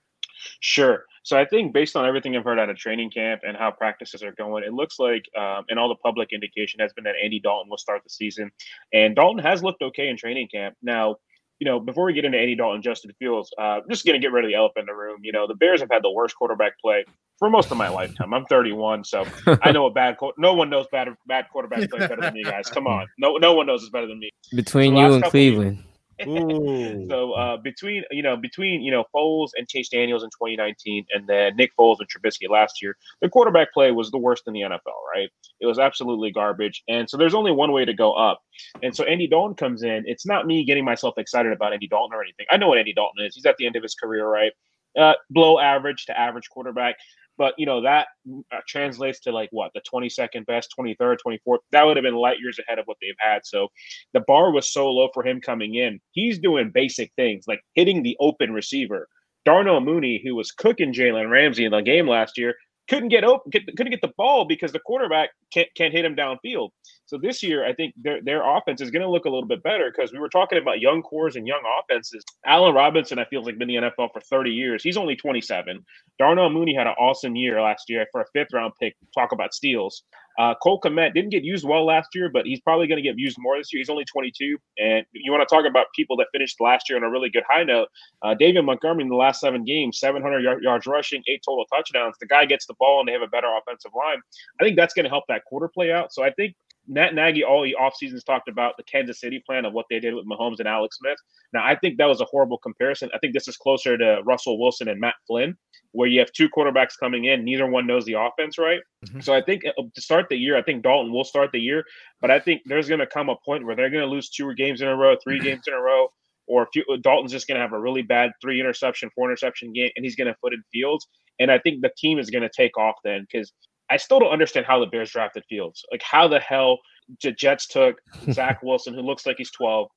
Sure. So I think based on everything I've heard out of training camp and how practices are going, it looks like, um, and all the public indication has been that Andy Dalton will start the season. And Dalton has looked okay in training camp. Now, you know, before we get into Andy Dalton, Justin Fields, uh, just going to get rid of the elephant in the room. You know, the Bears have had the worst quarterback play for most of my lifetime. I'm thirty-one, so I know a bad – no one knows bad bad quarterback play better than me, guys. Come on. No no one knows it's better than me. Between so you and Cleveland. so uh, between, you know, between, you know, Foles and Chase Daniels in twenty nineteen and then Nick Foles and Trubisky last year, the quarterback play was the worst in the N F L, right? It was absolutely garbage. And so there's only one way to go up. And so Andy Dalton comes in. It's not me getting myself excited about Andy Dalton or anything. I know what Andy Dalton is. He's at the end of his career, right? Uh, below average to average quarterback. But, you know, that uh, translates to, like, what, the twenty-second best, twenty-third, twenty-fourth. That would have been light years ahead of what they've had. So the bar was so low for him coming in. He's doing basic things, like hitting the open receiver. Darnell Mooney, who was cooking Jalen Ramsey in the game last year, couldn't get open, couldn't get the ball because the quarterback can't, can't hit him downfield. So this year, I think their their offense is going to look a little bit better because we were talking about young cores and young offenses. Allen Robinson, I feel like, been in the N F L for thirty years. He's only twenty-seven. Darnell Mooney had an awesome year last year for a fifth-round pick. Talk about steals. Uh, Cole Kmet didn't get used well last year, but he's probably going to get used more this year. He's only twenty-two. And you want to talk about people that finished last year on a really good high note. Uh, David Montgomery in the last seven games, seven hundred yards rushing, eight total touchdowns. The guy gets the ball and they have a better offensive line. I think that's going to help that quarter play out. So I think Matt Nagy all the offseason's talked about the Kansas City plan of what they did with Mahomes and Alex Smith. Now, I think that was a horrible comparison. I think this is closer to Russell Wilson and Matt Flynn, where you have two quarterbacks coming in. Neither one knows the offense, right? Mm-hmm. So I think to start the year, I think Dalton will start the year. But I think there's going to come a point where they're going to lose two games in a row, three games in a row. Or if you, Dalton's just going to have a really bad three interception, four interception game, and he's going to foot in Fields. And I think the team is going to take off then because – I still don't understand how the Bears drafted Fields. Like, how the hell the Jets took Zach Wilson, who looks like he's twelve,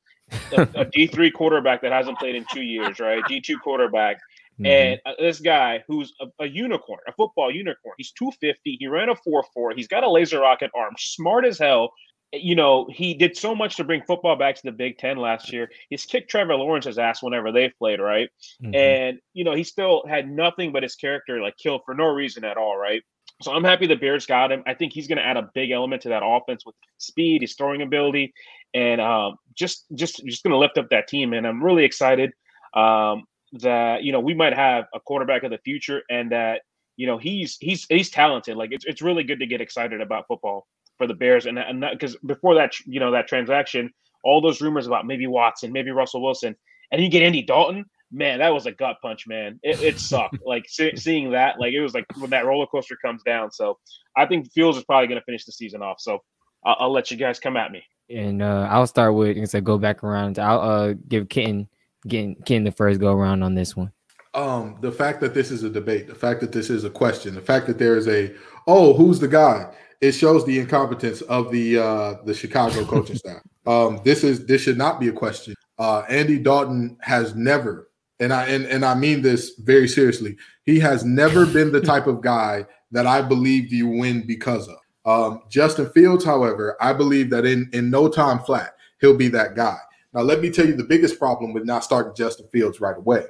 a, a D three quarterback that hasn't played in two years, right? D two quarterback. Mm-hmm. And uh, this guy who's a, a unicorn, a football unicorn, he's two fifty. He ran a four four. He's got a laser rocket arm, smart as hell. You know, he did so much to bring football back to the Big Ten last year. He's kicked Trevor Lawrence's ass whenever they've played, right? Mm-hmm. And, you know, he still had nothing but his character, like, killed for no reason at all, right? So I'm happy the Bears got him. I think he's going to add a big element to that offense with speed, his throwing ability, and um, just just just going to lift up that team. And I'm really excited um, that, you know, we might have a quarterback of the future, and that, you know, he's he's he's talented. Like, it's it's really good to get excited about football for the Bears. And because before that, you know, that transaction, all those rumors about maybe Watson, maybe Russell Wilson, and you get Andy Dalton, man, that was a gut punch, man. It, it sucked. Like, see, seeing that, like, it was like when that roller coaster comes down. So I think Fields is probably going to finish the season off. So I'll, I'll let you guys come at me. And uh, I'll start with, and so go back around. I'll uh, give Ken, Ken, Ken the first go around on this one. Um, the fact that this is a debate, the fact that this is a question, the fact that there is a, oh, who's the guy? It shows the incompetence of the uh, the Chicago coaching staff. Um, this is this should not be a question. Uh, Andy Dalton has never, and I and, and I mean this very seriously, he has never been the type of guy that I believed you win because of. Um, Justin Fields, however, I believe that in, in no time flat, he'll be that guy. Now, let me tell you the biggest problem with not starting Justin Fields right away.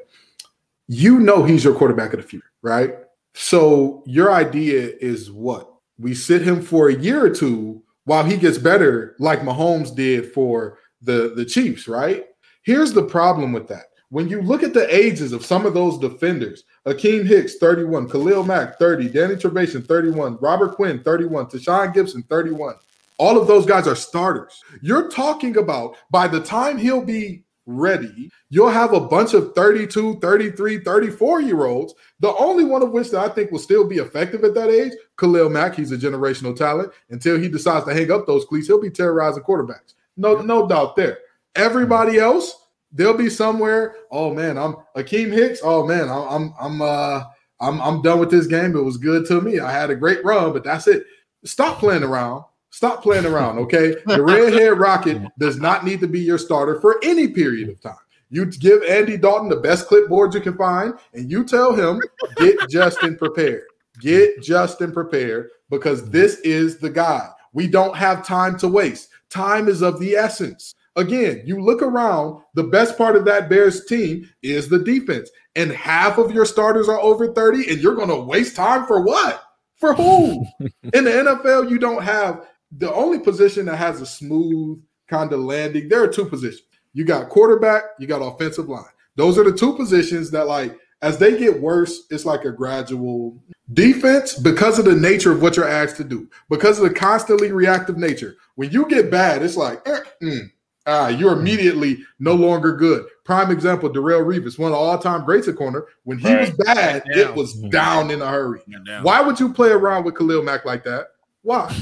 You know he's your quarterback of the future, right? So your idea is what? We sit him for a year or two while he gets better, like Mahomes did for the, the Chiefs, right? Here's the problem with that. When you look at the ages of some of those defenders, Akeem Hicks, thirty-one, Khalil Mack, thirty, Danny Trevathan, thirty-one, Robert Quinn, thirty-one, Tashawn Gibson, thirty-one. All of those guys are starters. You're talking about by the time he'll be ready, you'll have a bunch of thirty-two, thirty-three, thirty-four-year-olds, the only one of which that I think will still be effective at that age, Khalil Mack. He's a generational talent. Until he decides to hang up those cleats, he'll be terrorizing quarterbacks. No, no doubt there. Everybody else, they'll be somewhere, oh, man, I'm Akeem Hicks. Oh, man, I'm I'm uh, I'm I'm done with this game. It was good to me. I had a great run, but that's it. Stop playing around. Stop playing around, okay? The Redhead Rocket does not need to be your starter for any period of time. You give Andy Dalton the best clipboard you can find, and you tell him, get Justin prepared. Get Justin prepared, because this is the guy. We don't have time to waste. Time is of the essence. Again, you look around, the best part of that Bears team is the defense, and half of your starters are over thirty, and you're going to waste time for what? For who? In the N F L, you don't have – the only position that has a smooth kind of landing, there are two positions. You got quarterback, you got offensive line. Those are the two positions that, like, as they get worse, it's like a gradual defense because of the nature of what you're asked to do, because of the constantly reactive nature. When you get bad, it's like, eh, mm, ah, you're immediately no longer good. Prime example, Darrelle Revis, one of the all-time greats at corner. When he right. was bad, down. It was down in a hurry. Why would you play around with Khalil Mack like that? Why?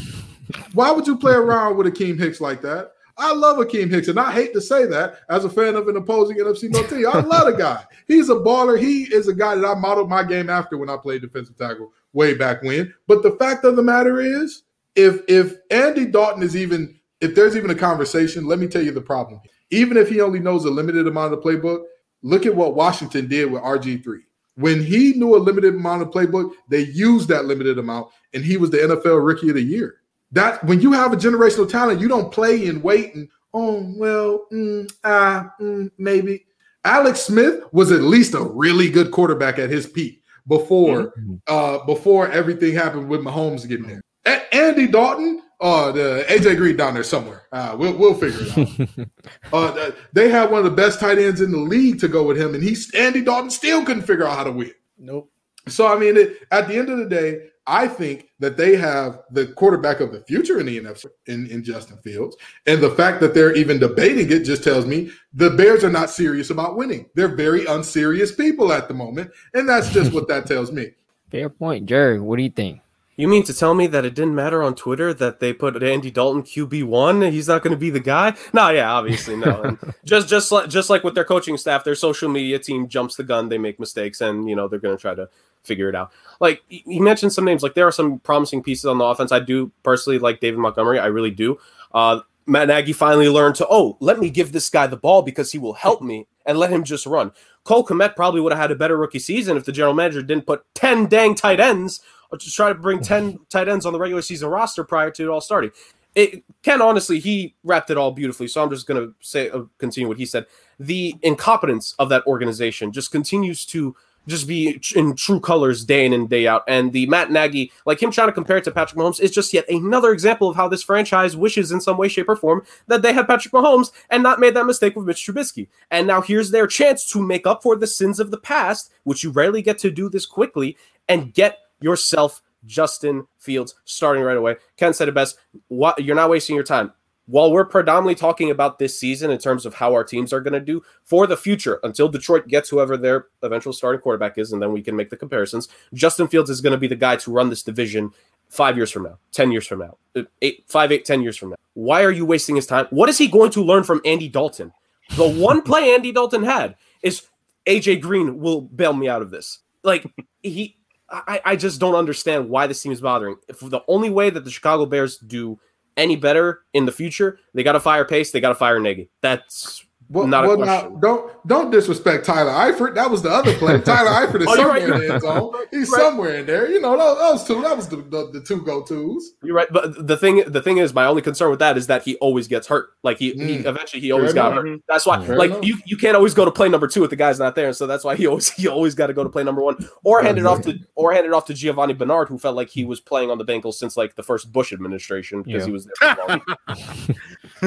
Why would you play around with Akeem Hicks like that? I love Akeem Hicks, and I hate to say that as a fan of an opposing N F C North team. I love the guy. He's a baller. He is a guy that I modeled my game after when I played defensive tackle way back when. But the fact of the matter is, if if Andy Dalton is even – if there's even a conversation, let me tell you the problem. Even if he only knows a limited amount of the playbook, look at what Washington did with R G three. When he knew a limited amount of playbook, they used that limited amount, and he was the N F L Rookie of the Year. That when you have a generational talent, you don't play and wait and, oh, well, mm, ah, mm, maybe. Alex Smith was at least a really good quarterback at his peak before mm-hmm. uh, before everything happened with Mahomes getting there. A- Andy Dalton, uh, the A J Green down there somewhere. Uh, we'll, we'll figure it out. uh, they had one of the best tight ends in the league to go with him, and he, Andy Dalton still couldn't figure out how to win. Nope. So, I mean, it, at the end of the day, I think that they have the quarterback of the future in the N F C in, in Justin Fields. And the fact that they're even debating it just tells me the Bears are not serious about winning. They're very unserious people at the moment. And that's just what that tells me. Fair point. Jerry, what do you think? You mean to tell me that it didn't matter on Twitter that they put Andy Dalton Q B one? He's not going to be the guy? No, yeah, obviously no. And just just like, just like with their coaching staff, their social media team jumps the gun. They make mistakes, and, you know, they're going to try to figure it out. Like, he mentioned some names. Like, there are some promising pieces on the offense. I do personally like David Montgomery. I really do. Uh, Matt Nagy finally learned to, oh, let me give this guy the ball because he will help me, and let him just run. Cole Kmet probably would have had a better rookie season if the general manager didn't put ten dang tight ends or just try to bring ten tight ends on the regular season roster prior to it all starting. It, Ken, honestly, he wrapped it all beautifully, so I'm just going to say uh, continue what he said. The incompetence of that organization just continues to just be in true colors day in and day out. And the Matt Nagy, like him trying to compare it to Patrick Mahomes, is just yet another example of how this franchise wishes in some way, shape, or form that they had Patrick Mahomes and not made that mistake with Mitch Trubisky. And now here's their chance to make up for the sins of the past, which you rarely get to do this quickly, and get yourself Justin Fields starting right away. Ken said it best. You're not wasting your time. While we're predominantly talking about this season in terms of how our teams are going to do for the future, until Detroit gets whoever their eventual starting quarterback is, and then we can make the comparisons, Justin Fields is going to be the guy to run this division five years from now, ten years from now, eight, five, eight, ten years from now. Why are you wasting his time? What is he going to learn from Andy Dalton? The one play Andy Dalton had is A J Green will bail me out of this. Like he, I, I just don't understand why this team is bothering. If the only way that the Chicago Bears do any better in the future, they got to fire Pace, they got to fire Nagy. That's well, not well, a question. Now, don't don't disrespect Tyler Eifert. That was the other play. Tyler Eifert is oh, somewhere right. in the end zone. He's right. somewhere in there. You know, those two. That was the, the, the two go tos. You're right. But the thing the thing is, my only concern with that is that he always gets hurt. Like he, mm. he eventually he always Fair got enough. hurt. That's why. Fair like enough. you you can't always go to play number two if the guy's not there. And so that's why he always he always got to go to play number one or hand it off to or hand it off to Giovanni Bernard, who felt like he was playing on the Bengals since like the first Bush administration because yeah. he was there for long.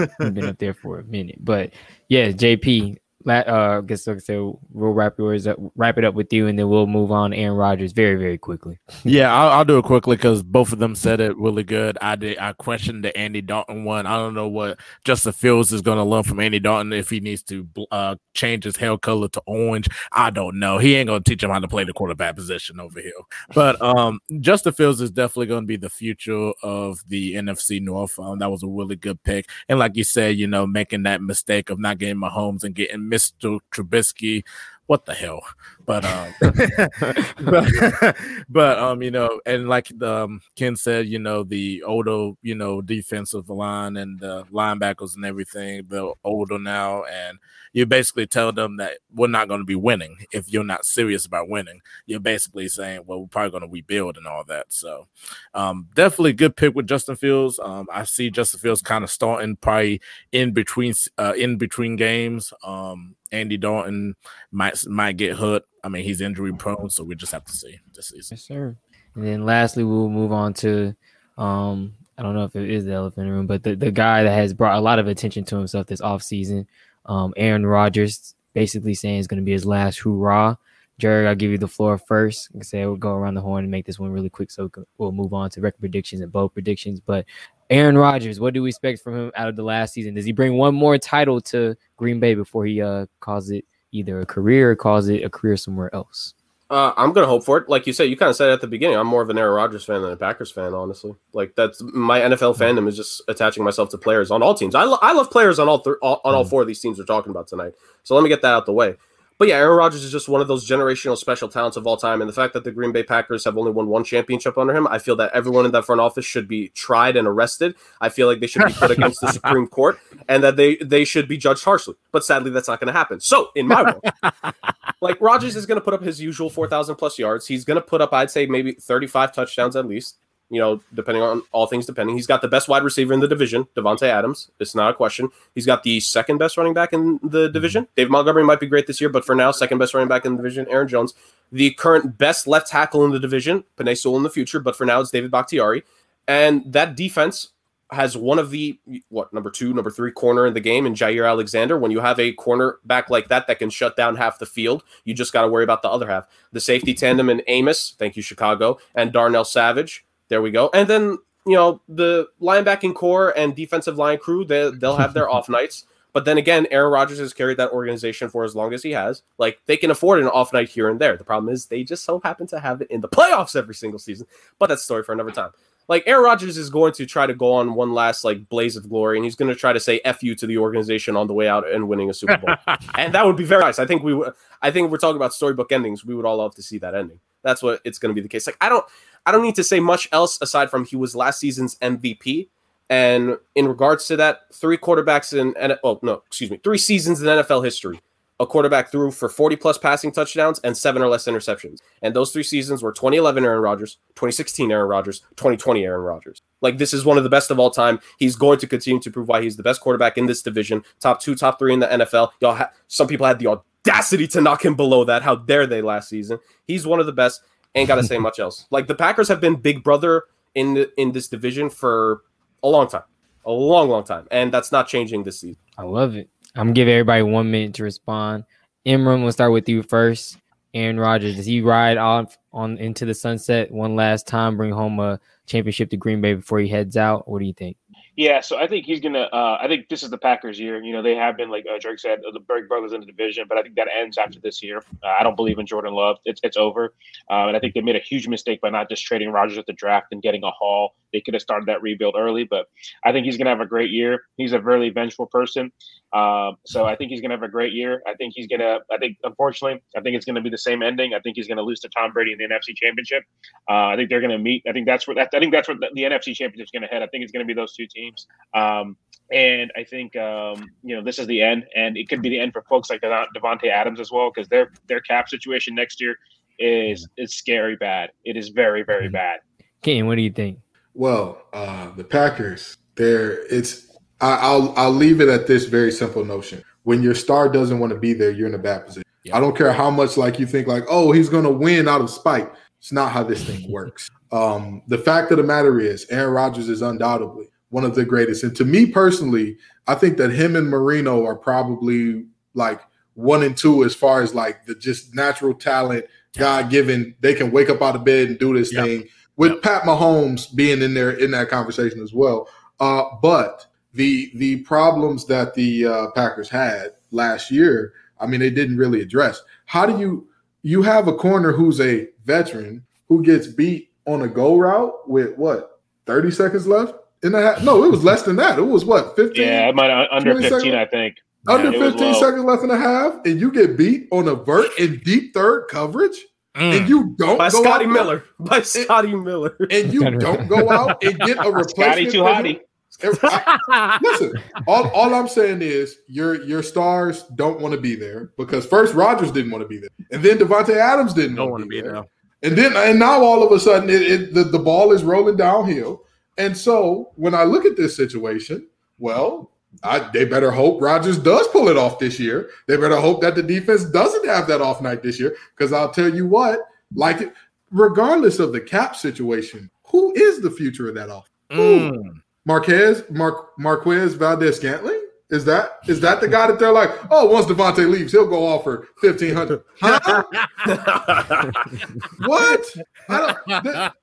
He's been up there for a minute, but. Yeah, J P, uh, I guess like I said, we'll wrap yours up, wrap it up with you, and then we'll move on to Aaron Rodgers very, very quickly. Yeah, I'll, I'll do it quickly because both of them said it really good. I did. I questioned the Andy Dalton one. I don't know what Justin Fields is going to learn from Andy Dalton if he needs to uh, change his hair color to orange. I don't know. He ain't going to teach him how to play the quarterback position over here. But um, Justin Fields is definitely going to be the future of the N F C North. Um, that was a really good pick. And like you said, you know, making that mistake of not getting Mahomes and getting Mister Trubisky, what the hell? But um, but, but um, you know, and like the, um, Ken said, you know, the older, you know, defensive line and the linebackers and everything, they're older now, and you basically tell them that we're not going to be winning if you're not serious about winning. You're basically saying, well, we're probably going to rebuild and all that. So um, definitely good pick with Justin Fields. Um, I see Justin Fields kind of starting probably in between uh, in between games. Um, Andy Dalton might might get hurt. I mean, he's injury prone, so we just have to see this season. Yes, sir. And then lastly, we'll move on to um, I don't know if it is the elephant in the room, but the, the guy that has brought a lot of attention to himself this offseason, um, Aaron Rodgers, basically saying it's going to be his last hurrah. Jared, I'll give you the floor first. Like I said, we'll go around the horn and make this one really quick, so we'll move on to record predictions and bold predictions. But Aaron Rodgers, what do we expect from him out of the last season? Does he bring one more title to Green Bay before he uh, calls it either a career or calls it a career somewhere else? Uh, I'm going to hope for it. Like you said, you kind of said it at the beginning, I'm more of an Aaron Rodgers fan than a Packers fan, honestly. Like, that's my N F L fandom is just attaching myself to players on all teams. I, lo- I love players on all, th- all on all four of these teams we're talking about tonight. So let me get that out the way. But yeah, Aaron Rodgers is just one of those generational special talents of all time. And the fact that the Green Bay Packers have only won one championship under him, I feel that everyone in that front office should be tried and arrested. I feel like they should be put against the Supreme Court and that they, they should be judged harshly. But sadly, that's not going to happen. So in my world, like Rodgers is going to put up his usual four thousand plus yards. He's going to put up, I'd say, maybe thirty-five touchdowns at least. You know, depending on all things depending. He's got the best wide receiver in the division, Davante Adams. It's not a question. He's got the second best running back in the division. David Montgomery might be great this year, but for now, second best running back in the division, Aaron Jones. The current best left tackle in the division, Penei Sewell in the future, but for now, it's David Bakhtiari. And that defense has one of the, what, number two, number three corner in the game in Jair Alexander. When you have a cornerback like that that can shut down half the field, you just got to worry about the other half. The safety tandem in Amos, thank you, Chicago, and Darnell Savage. There we go. And then, you know, the linebacking core and defensive line crew, they, they'll have their off nights. But then again, Aaron Rodgers has carried that organization for as long as he has. Like, they can afford an off night here and there. The problem is they just so happen to have it in the playoffs every single season. But that's a story for another time. Like, Aaron Rodgers is going to try to go on one last, like, blaze of glory, and he's going to try to say F you to the organization on the way out and winning a Super Bowl. And that would be very nice. I think we w- I think if we're talking about storybook endings, we would all love to see that ending. That's what it's going to be the case. Like, I don't... I don't need to say much else aside from he was last season's M V P And in regards to that, three quarterbacks in – oh, no, excuse me, three seasons in N F L history, a quarterback threw for forty-plus passing touchdowns and seven or less interceptions. And those three seasons were twenty eleven Aaron Rodgers, twenty sixteen Aaron Rodgers, twenty twenty Aaron Rodgers. Like, this is one of the best of all time. He's going to continue to prove why he's the best quarterback in this division, top two, top three in the N F L. Y'all ha- some people had the audacity to knock him below that. How dare they last season? He's one of the best. Ain't got to say much else. Like, the Packers have been big brother in the, in this division for – A long time, a long, long time. And that's not changing this season. I love it. I'm going to give everybody one minute to respond. Imran, we'll start with you first. Aaron Rodgers, does he ride off on into the sunset one last time, bring home a championship to Green Bay before he heads out? What do you think? Yeah, so I think he's going to uh, – I think this is the Packers' year. You know, they have been, like uh, Drake said, the Berg brothers in the division, but I think that ends after this year. Uh, I don't believe in Jordan Love. It's it's over. Uh, and I think they made a huge mistake by not just trading Rodgers at the draft and getting a haul. They could have started that rebuild early, but I think he's going to have a great year. He's a really vengeful person. Uh, so I think he's going to have a great year. I think he's going to – I think, unfortunately, I think it's going to be the same ending. I think he's going to lose to Tom Brady in the N F C Championship. Uh, I think they're going to meet – I think that's where I think that's where the, the N F C Championship is going to head. I think it's going to be those two teams. Teams. Um, and I think, um, you know, this is the end, and it could be the end for folks like Davante Adams as well, because their their cap situation next year is is scary bad. It is very, very bad. Ken, what do you think? Well, uh, the Packers, they're it's I, I'll I'll leave it at this very simple notion. When your star doesn't want to be there, you're in a bad position. Yeah. I don't care how much like you think like, oh, he's going to win out of spite. It's not how this thing works. Um, the fact of the matter is Aaron Rodgers is undoubtedly one of the greatest. And to me personally, I think that him and Marino are probably like one and two as far as like the just natural talent, God-given. They can wake up out of bed and do this yep. thing with yep. Pat Mahomes being in there in that conversation as well. Uh, but the the problems that the uh, Packers had last year, I mean, they didn't really address. How do you – you have a corner who's a veteran who gets beat on a go route with, what, thirty seconds left? And I had, no, it was less than that. It was what, fifteen? Yeah, it might under fifteen, seconds? I think. Under yeah, fifteen seconds left and a half, and you get beat on a vert in deep third coverage, mm. and you don't by go Scotty out Miller by Scotty and, Miller, and you don't go out and get a replacement. Scotty too hotty. I, listen, all, all I'm saying is your your stars don't want to be there because first Rodgers didn't want to be there, and then Davante Adams didn't want to be, be there, now. and then and now all of a sudden it, it, the the ball is rolling downhill. And so when I look at this situation, well, I, they better hope Rodgers does pull it off this year. They better hope that the defense doesn't have that off night this year, because I'll tell you what, like it, regardless of the cap situation, who is the future of that off? Mm. Marquez, Mar- Marquez Valdez-Scantling? Is that is that the guy that they're like, oh, once Devontae leaves, he'll go off for fifteen hundred dollars? Huh? What? I don't, the,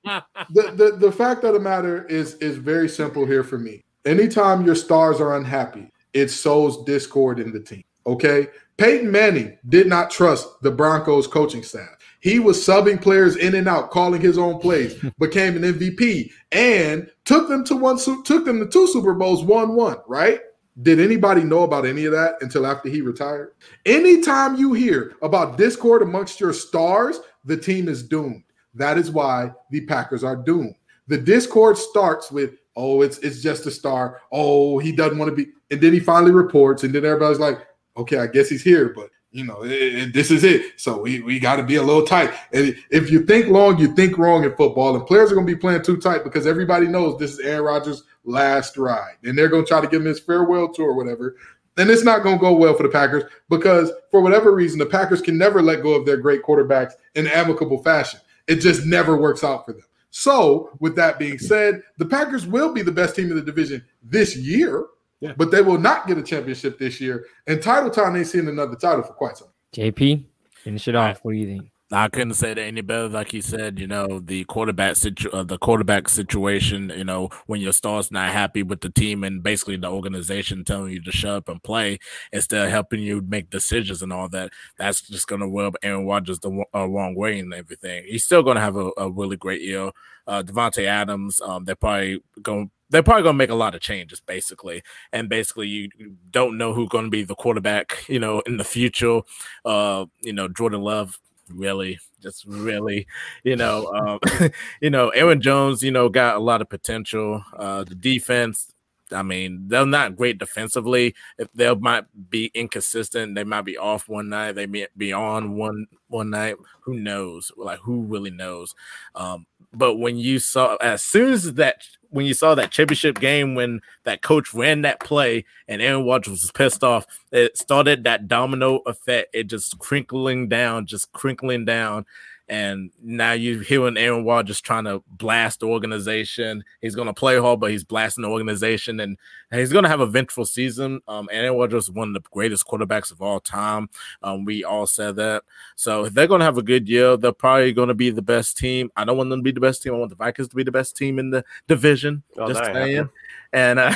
the, the, the fact of the matter is, is very simple here for me. Anytime your stars are unhappy, it sows discord in the team, okay? Peyton Manning did not trust the Broncos coaching staff. He was subbing players in and out, calling his own plays, became an M V P, and took them to one took them to two Super Bowls, won one, right? Did anybody know about any of that until after he retired? Anytime you hear about discord amongst your stars, the team is doomed. That is why the Packers are doomed. The discord starts with, oh, it's it's just a star. Oh, he doesn't want to be. And then he finally reports, and then everybody's like, okay, I guess he's here, but, you know, it, it, this is it. So we, we got to be a little tight. And if you think long, you think wrong in football. And players are going to be playing too tight because everybody knows this is Aaron Rodgers' last ride, and they're going to try to give him his farewell tour or whatever, and it's not going to go well for the Packers because for whatever reason the Packers can never let go of their great quarterbacks in amicable fashion. It just never works out for them. So with that being said, the Packers will be the best team in the division this year, yeah. but they will not get a championship this year, and title time ain't seen another title for quite some time. J P, finish it off. What do you think? I couldn't say that any better. Like you said, you know, the quarterback situ- uh, the quarterback situation, you know, when your star's not happy with the team and basically the organization telling you to shut up and play instead of helping you make decisions and all that, that's just going to rub Aaron Rodgers the w- uh, wrong way and everything. He's still going to have a, a really great year. Uh, Davante Adams, um, they're probably going They're probably going to make a lot of changes, basically. And basically, you don't know who's going to be the quarterback, you know, in the future. Uh, you know, Jordan Love. Really, just really, you know, um, you know, Aaron Jones, you know, got a lot of potential. Uh, the defense, I mean, they're not great defensively. If they might be inconsistent, they might be off one night, they may be on one one night. Who knows? Like, who really knows? Um, but when you saw, as soon as that, when you saw that championship game, when that coach ran that play and Aaron Rodgers was pissed off, it started that domino effect. It just crinkling down, just crinkling down. And now you're hearing Aaron Rodgers trying to blast the organization. He's going to play hard, but he's blasting the organization. And, and he's going to have a vengeful season. Um, and Aaron Rodgers is one of the greatest quarterbacks of all time. Um, we all said that. So they're going to have a good year. They're probably going to be the best team. I don't want them to be the best team. I want the Vikings to be the best team in the division. Oh, just saying. And, uh,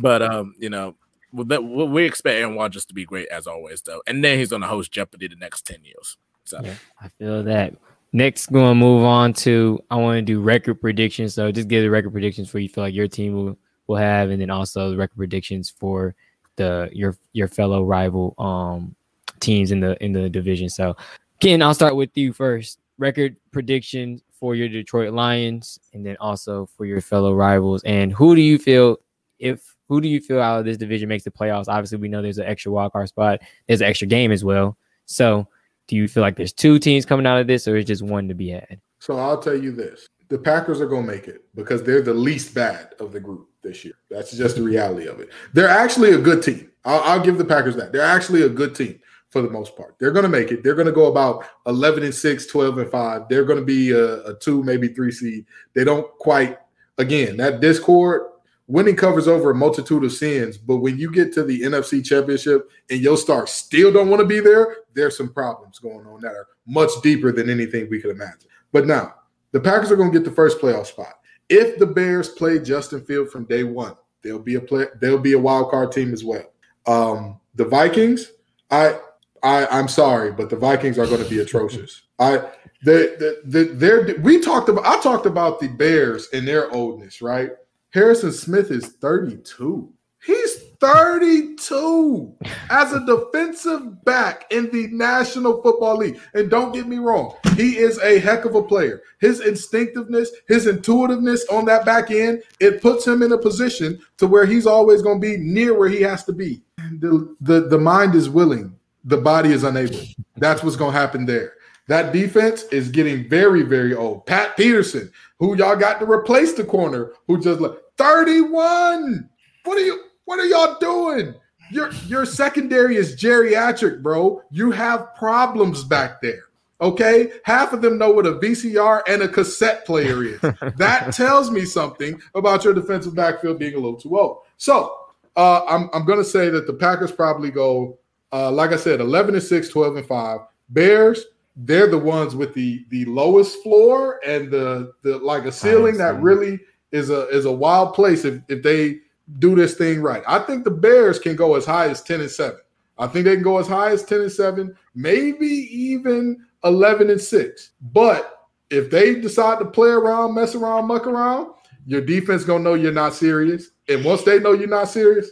but, um, you know, we expect Aaron Rodgers to be great as always, though. And then he's going to host Jeopardy the next ten years. So. Yeah, I feel that. Next, going to move on to, I want to do record predictions. So just give the record predictions for you feel like your team will, will have, and then also the record predictions for the your your fellow rival um teams in the in the division. So, Ken, I'll start with you first. Record predictions for your Detroit Lions, and then also for your fellow rivals. And who do you feel if who do you feel out of this division makes the playoffs? Obviously, we know there's an extra wildcard spot. There's an extra game as well. So. Do you feel like there's two teams coming out of this, or is just one to be had? So I'll tell you this. The Packers are going to make it because they're the least bad of the group this year. That's just the reality of it. They're actually a good team. I'll, I'll give the Packers that. They're actually a good team for the most part. They're going to make it. They're going to go about eleven and six, twelve and five. They're going to be a, a two, maybe three seed. They don't quite, again, that discord, winning covers over a multitude of sins. But when you get to the N F C Championship and your stars still don't want to be there, there's some problems going on that are much deeper than anything we could imagine. But now, the Packers are going to get the first playoff spot. If the Bears play Justin Fields from day one, they'll be a play, they'll be a wild card team as well. Um, the Vikings, I, I, I'm sorry, but the Vikings are going to be atrocious. I, they, they, they, they're, we talked about, I talked about the Bears and their oldness, right? Harrison Smith is thirty-two. He's thirty-two as a defensive back in the National Football League. And don't get me wrong, he is a heck of a player. His instinctiveness, his intuitiveness on that back end, it puts him in a position to where he's always going to be near where he has to be. The, the, the mind is willing. The body is unable. That's what's going to happen there. That defense is getting very, very old. Pat Peterson, who y'all got to replace the corner, who just left, thirty-one. What are you? What are y'all doing? Your your secondary is geriatric, bro. You have problems back there. Okay, half of them know what a V C R and a cassette player is. That tells me something about your defensive backfield being a little too old. So uh, I'm I'm gonna say that the Packers probably go, uh, like I said, eleven and six, twelve and five. Bears. They're the ones with the the lowest floor and the the like a ceiling that really is a is a wild place if, if they do this thing right. I think the Bears can go as high as ten and seven. I think they can go as high as ten and seven, maybe even eleven and six. But if they decide to play around, mess around, muck around, your defense gonna know you're not serious. And once they know you're not serious,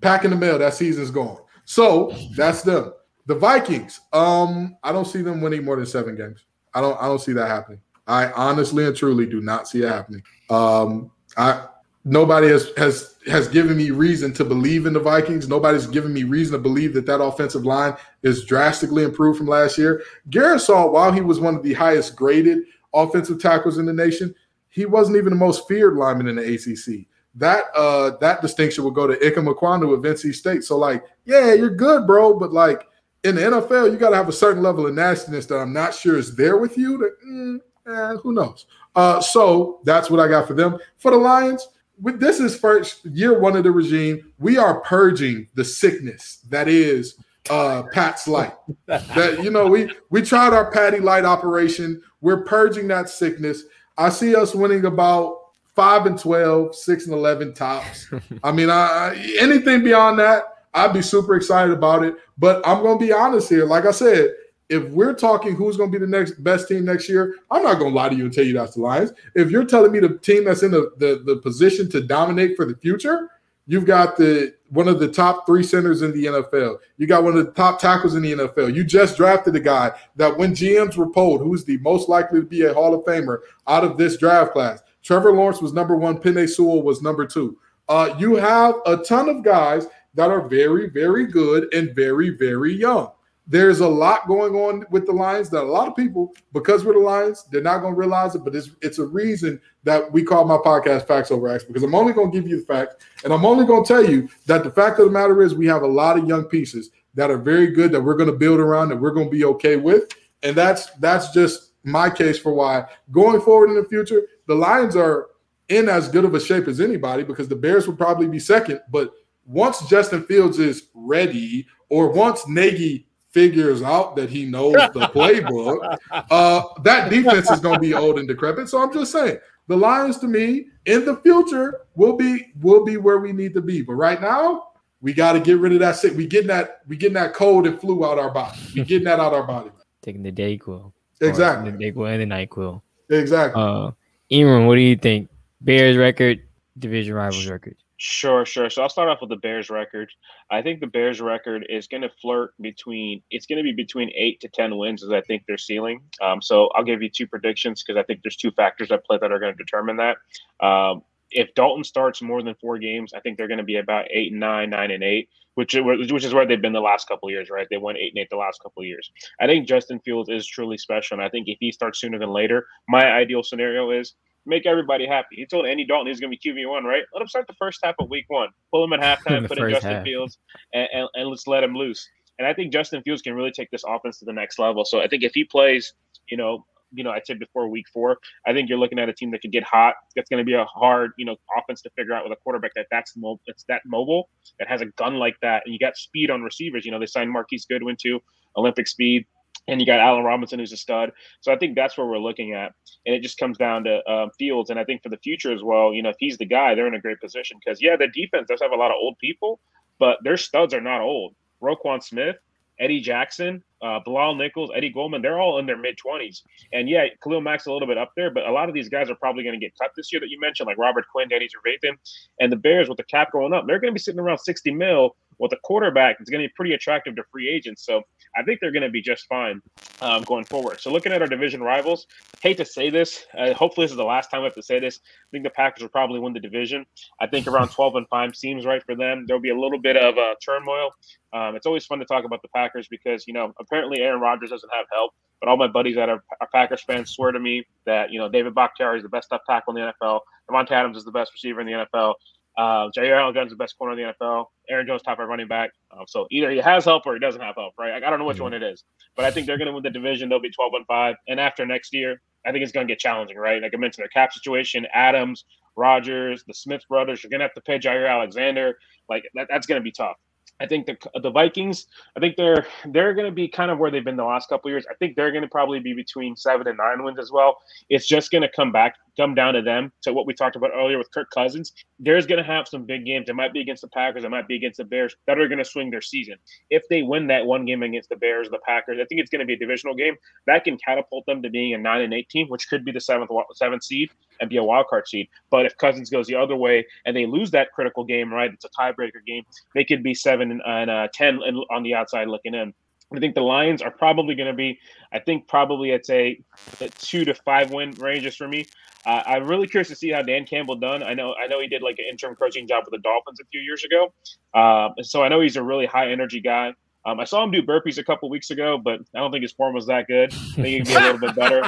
packing the mail, that season's gone. So that's them. The Vikings, um, I don't see them winning more than seven games. I don't I don't see that happening. I honestly and truly do not see it happening. Um, I nobody has, has has given me reason to believe in the Vikings. Nobody's given me reason to believe that that offensive line is drastically improved from last year. Gerasol, while he was one of the highest graded offensive tackles in the nation, he wasn't even the most feared lineman in the A C C. That uh, that distinction will go to Ike Mekwonu of N C State. So, like, yeah, you're good, bro, but, like, in the N F L, you got to have a certain level of nastiness that I'm not sure is there with you. That, mm, eh, who knows? Uh, so that's what I got for them. For the Lions, with, this is first year one of the regime. We are purging the sickness that is uh, Pat's Light. That, you know, we we tried our Patty Light operation. We're purging that sickness. I see us winning about five and twelve, six and eleven tops. I mean, I, anything beyond that, I'd be super excited about it, but I'm going to be honest here. Like I said, if we're talking who's going to be the next best team next year, I'm not going to lie to you and tell you that's the Lions. If you're telling me the team that's in the, the, the position to dominate for the future, you've got the one of the top three centers in the N F L. You got one of the top tackles in the N F L. You just drafted a guy that when G Ms were polled, who's the most likely to be a Hall of Famer out of this draft class, Trevor Lawrence was number one. Penei Sewell was number two. Uh, you have a ton of guys that are very, very good and very, very young. There's a lot going on with the Lions that a lot of people, because we're the Lions, they're not going to realize it, but it's it's a reason that we call my podcast Facts Over Acts, because I'm only going to give you the facts, and I'm only going to tell you that the fact of the matter is we have a lot of young pieces that are very good that we're going to build around, that we're going to be okay with, and that's that's just my case for why. Going forward in the future, the Lions are in as good of a shape as anybody, because the Bears will probably be second, but once Justin Fields is ready, or once Nagy figures out that he knows the playbook, uh, that defense is going to be old and decrepit. So I'm just saying, the Lions to me in the future will be will be where we need to be. But right now, we got to get rid of that sick. We getting that we getting that cold and flu out our body. We getting that out our body. Taking the Dayquil. Exactly. The Dayquil and the Nyquil. Exactly. Uh, Imran, what do you think? Bears record, division rivals record. Sure, sure. So I'll start off with the Bears record. I think the Bears record is going to flirt between – it's going to be between eight to ten wins as I think their ceiling. Um, so I'll give you two predictions because I think there's two factors at play that are going to determine that. Um, if Dalton starts more than four games, I think they're going to be about eight and nine, nine and eight, which, which is where they've been the last couple of years, right? They won eight and eight the last couple of years. I think Justin Fields is truly special, and I think if he starts sooner than later, my ideal scenario is – make everybody happy. He told Andy Dalton he's going to be Q B one, right? Let him start the first half of week one. Pull him at halftime, put in Justin half. Fields, and, and, and let's let him loose. And I think Justin Fields can really take this offense to the next level. So I think if he plays, you know, you know, I said before week four, I think you're looking at a team that could get hot. That's going to be a hard, you know, offense to figure out with a quarterback that that's mo- that's that mobile, that has a gun like that. And you got speed on receivers. You know, they signed Marquise Goodwin to Olympic speed. And you got Allen Robinson, who's a stud. So I think that's where we're looking at. And it just comes down to um, Fields. And I think for the future as well, you know, if he's the guy, they're in a great position. Because, yeah, the defense does have a lot of old people, but their studs are not old. Roquan Smith, Eddie Jackson, uh, Bilal Nichols, Eddie Goldman, they're all in their mid-twenties. And, yeah, Khalil Mack's a little bit up there, but a lot of these guys are probably going to get cut this year that you mentioned, like Robert Quinn, Danny Trevathan. And the Bears, with the cap going up, they're going to be sitting around sixty mil. With a quarterback, it's going to be pretty attractive to free agents. So I think they're going to be just fine um, going forward. So looking at our division rivals, hate to say this. Uh, hopefully this is the last time I have to say this. I think the Packers will probably win the division. I think around twelve and five seems right for them. There'll be a little bit of uh, turmoil. Um, it's always fun to talk about the Packers because, you know, apparently Aaron Rodgers doesn't have help. But all my buddies that are, are Packers fans swear to me that, you know, David Bakhtiari is the best left tackle in the N F L. Davante Adams is the best receiver in the N F L. Uh, Jair Allen's the best corner in the N F L. Aaron Jones, top five running back. Uh, so either he has help or he doesn't have help, right? Like, I don't know which one it is. But I think they're going to win the division. They'll be twelve and five. And after next year, I think it's going to get challenging, right? Like I mentioned, their cap situation, Adams, Rodgers, the Smith brothers, you're going to have to pay Jair Alexander. Like that, that's going to be tough. I think the the Vikings, I think they're they're going to be kind of where they've been the last couple of years. I think they're going to probably be between seven and nine wins as well. It's just going to come back, come down to them, to what we talked about earlier with Kirk Cousins. There's going to have some big games. It might be against the Packers. It might be against the Bears that are going to swing their season. If they win that one game against the Bears, the Packers, I think it's going to be a divisional game. That can catapult them to being a nine and eight team, which could be the seventh seventh seed and be a wild card seed. But if Cousins goes the other way and they lose that critical game, right, it's a tiebreaker game, they could be seven and, and uh, ten and on the outside looking in. I think the Lions are probably going to be, I think probably I'd say a two to five win range just for me. Uh, I'm really curious to see how Dan Campbell done. I know I know he did like an interim coaching job with the Dolphins a few years ago. Uh, so I know he's a really high energy guy. Um, I saw him do burpees a couple weeks ago, but I don't think his form was that good. I think he could be a little bit better.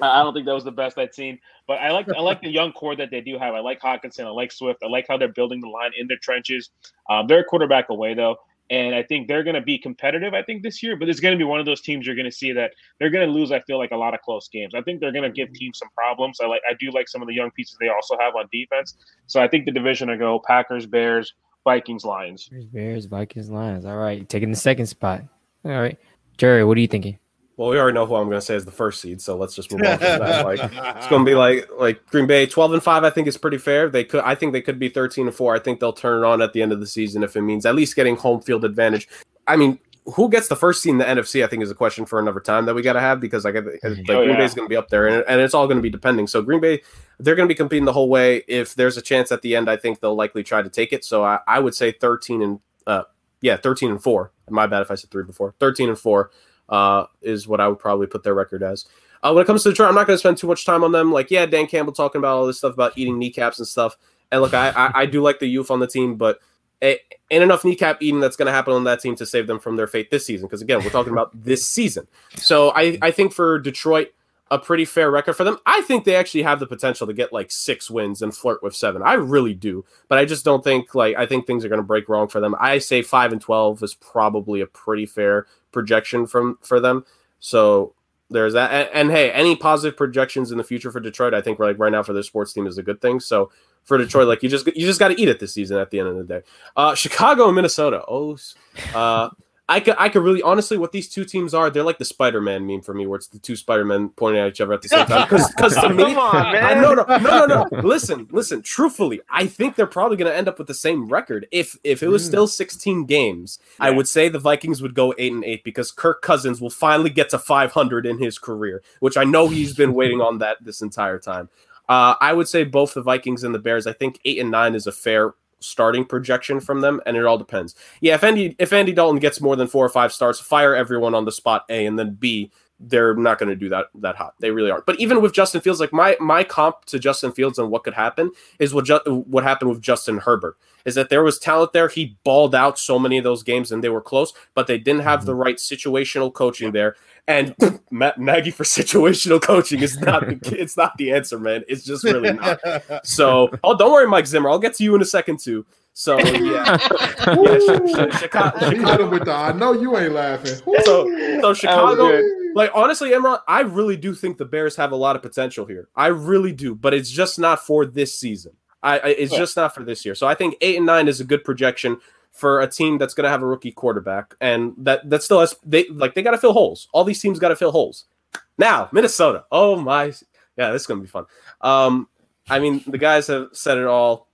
I don't think that was the best I'd seen. But I like I like the young core that they do have. I like Hockenson. I like Swift. I like how they're building the line in their trenches. Um, they're a quarterback away, though. And I think they're going to be competitive, I think, this year. But it's going to be one of those teams you're going to see that they're going to lose, I feel like, a lot of close games. I think they're going to give teams some problems. I like I do like some of the young pieces they also have on defense. So I think the division will go Packers, Bears, Vikings, Lions. Bears, Vikings, Lions. All right. Taking the second spot. All right. Jerry, what are you thinking? Well, we already know who I'm going to say is the first seed, so let's just move on from that. Like, it's going to be like like Green Bay, twelve and five. I think is pretty fair. They could, I think they could be thirteen and four. I think they'll turn it on at the end of the season if it means at least getting home field advantage. I mean, who gets the first seed in the N F C? I think is a question for another time that we got to have because like, like oh, Green yeah. Bay's going to be up there, and, and it's all going to be depending. So Green Bay, they're going to be competing the whole way. If there's a chance at the end, I think they'll likely try to take it. So I, I would say thirteen and uh, yeah, thirteen and four. My bad if I said three before. thirteen and four. Uh, is what I would probably put their record as. Uh, when it comes to Detroit, I'm not going to spend too much time on them. Like, yeah, Dan Campbell talking about all this stuff about eating kneecaps and stuff. And look, I, I, I do like the youth on the team, but ain't enough kneecap eating that's going to happen on that team to save them from their fate this season. Because again, we're talking about this season. So I, I think for Detroit, a pretty fair record for them. I think they actually have the potential to get like six wins and flirt with seven. I really do. But I just don't think like, I think things are going to break wrong for them. I say five and twelve is probably a pretty fair projection from, for them. So there's that. And, and hey, any positive projections in the future for Detroit, I think like right now for their sports team is a good thing. So for Detroit, like you just, you just got to eat it this season at the end of the day. Uh, Chicago and Minnesota. Oh, uh, I could, I could really, honestly, what these two teams are, they're like the Spider-Man meme for me, where it's the two Spider-Men pointing at each other at the same time. Because to me, come on, man. I, no, no, no, no, no. Listen, listen. Truthfully, I think they're probably going to end up with the same record. If if it was still sixteen games, yeah. I would say the Vikings would go eight and eight because Kirk Cousins will finally get to five hundred in his career, which I know he's been waiting on that this entire time. Uh, I would say both the Vikings and the Bears. I think eight and nine is a fair starting projection from them, and it all depends. Yeah, if Andy if Andy Dalton gets more than four or five starts, fire everyone on the spot, A, and then B, they're not going to do that that hot. They really aren't. But even with Justin Fields, like my my comp to Justin Fields and what could happen is what, ju- what happened with Justin Herbert, is that there was talent there. He balled out so many of those games, and they were close, but they didn't have the right situational coaching there. And Matt Nagy for situational coaching is not the, it's not the answer, man. It's just really not. So, oh, don't worry, Mike Zimmer. I'll get to you in a second, too. So, yeah. yeah Chicago, Chicago. With the, I know you ain't laughing. So, so Chicago, like, honestly, Imran, I really do think the Bears have a lot of potential here. I really do, but it's just not for this season. I, I It's yeah. just not for this year. So I think eight and nine is a good projection for a team that's going to have a rookie quarterback, and that that still has they like they got to fill holes. All these teams got to fill holes. Now Minnesota, oh my, yeah, this is going to be fun. Um, I mean, the guys have said it all.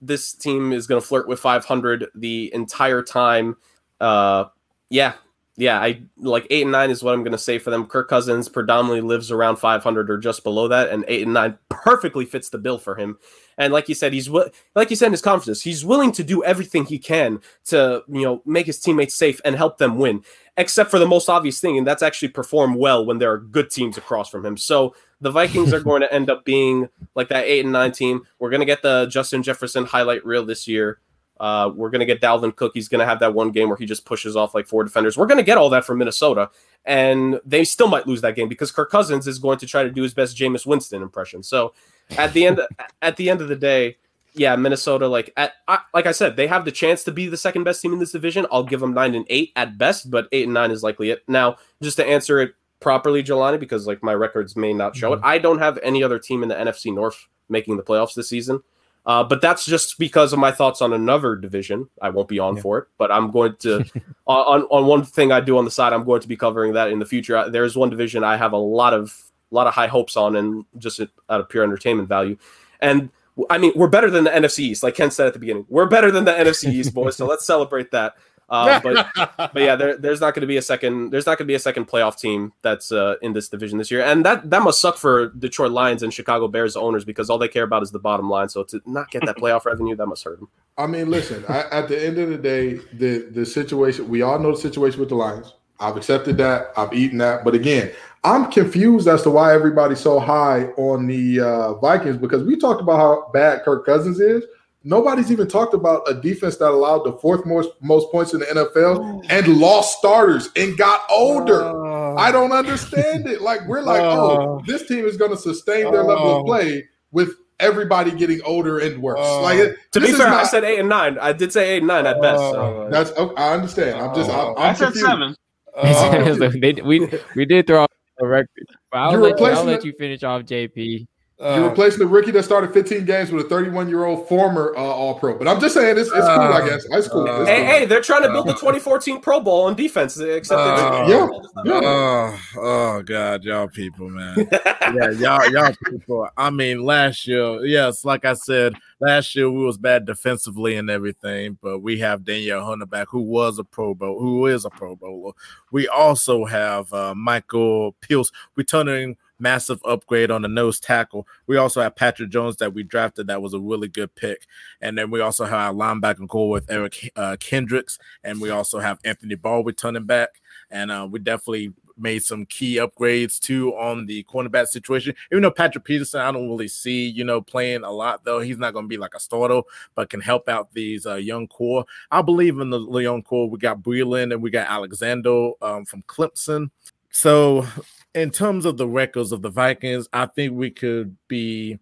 This team is going to flirt with five hundred the entire time. Uh, yeah, yeah, I like eight and nine is what I'm going to say for them. Kirk Cousins predominantly lives around five hundred or just below that, and eight and nine perfectly fits the bill for him. And like you said, he's like you said in his conferences, he's willing to do everything he can to, you know, make his teammates safe and help them win, except for the most obvious thing, and that's actually perform well when there are good teams across from him. So the Vikings are going to end up being like that eight and nine team. We're going to get the Justin Jefferson highlight reel this year. Uh, we're going to get Dalvin Cook. He's going to have that one game where he just pushes off like four defenders. We're going to get all that from Minnesota, and they still might lose that game because Kirk Cousins is going to try to do his best Jameis Winston impression. So at the end, at the end of the day, yeah, Minnesota, like at I, like I said, they have the chance to be the second best team in this division. I'll give them nine and eight at best, but eight and nine is likely it. Now, just to answer it properly, Jelani, because like my records may not show mm-hmm. it. I don't have any other team in the N F C North making the playoffs this season. Uh, but that's just because of my thoughts on another division. I won't be on yeah. for it, but I'm going to on on one thing I do on the side. I'm going to be covering that in the future. There's one division I have a lot of a lot of high hopes on, and just out of pure entertainment value. And I mean, we're better than the N F C East, like Ken said at the beginning. We're better than the N F C East, boys. So let's celebrate that. Uh, but but yeah, there, there's not going to be a second. There's not going to be a second playoff team that's uh, in this division this year, and that, that must suck for Detroit Lions and Chicago Bears owners because all they care about is the bottom line. So to not get that playoff revenue, that must hurt them. I mean, listen. I, at the end of the day, the the situation we all know the situation with the Lions. I've accepted that. I've eaten that. But again, I'm confused as to why everybody's so high on the uh, Vikings because we talked about how bad Kirk Cousins is. Nobody's even talked about a defense that allowed the fourth most, most points in the N F L and lost starters and got older. Oh. I don't understand it. Like, we're like, oh, oh this team is going to sustain their oh. level of play with everybody getting older and worse. Oh. Like, it, to be fair, not, I said eight and nine. I did say eight and nine at best. So. That's okay, I understand. I'm just, I'm, I'm I said confused. seven. Uh, they, we, we did throw off the record. I'll let, you, I'll let you finish off, J P. You're replacing the rookie that started fifteen games with a thirty-one-year-old former uh, All-Pro. But I'm just saying, it's, it's uh, cool, I guess. It's cool. Uh, it's hey, cool. hey, they're trying to build the twenty fourteen Pro Bowl on defense. Except uh, yeah. yeah. Oh, oh, God, y'all people, man. yeah, y'all y'all people. I mean, last year, yes, like I said, last year we was bad defensively and everything, but we have Danielle Hunter back, who was a Pro Bowl, who is a Pro Bowler. We also have uh, Michael Pierce returning – massive upgrade on the nose tackle. We also have Patrick Jones that we drafted. That was a really good pick. And then we also have our linebacker core with Eric uh, Kendricks. And we also have Anthony Ball returning back. And uh, we definitely made some key upgrades too on the cornerback situation. Even though Patrick Peterson, I don't really see, you know, playing a lot though. He's not going to be like a starter, but can help out these uh, young core. I believe in the young core. We got Breland and we got Alexander um, from Clemson. So in terms of the records of the Vikings, I think we could be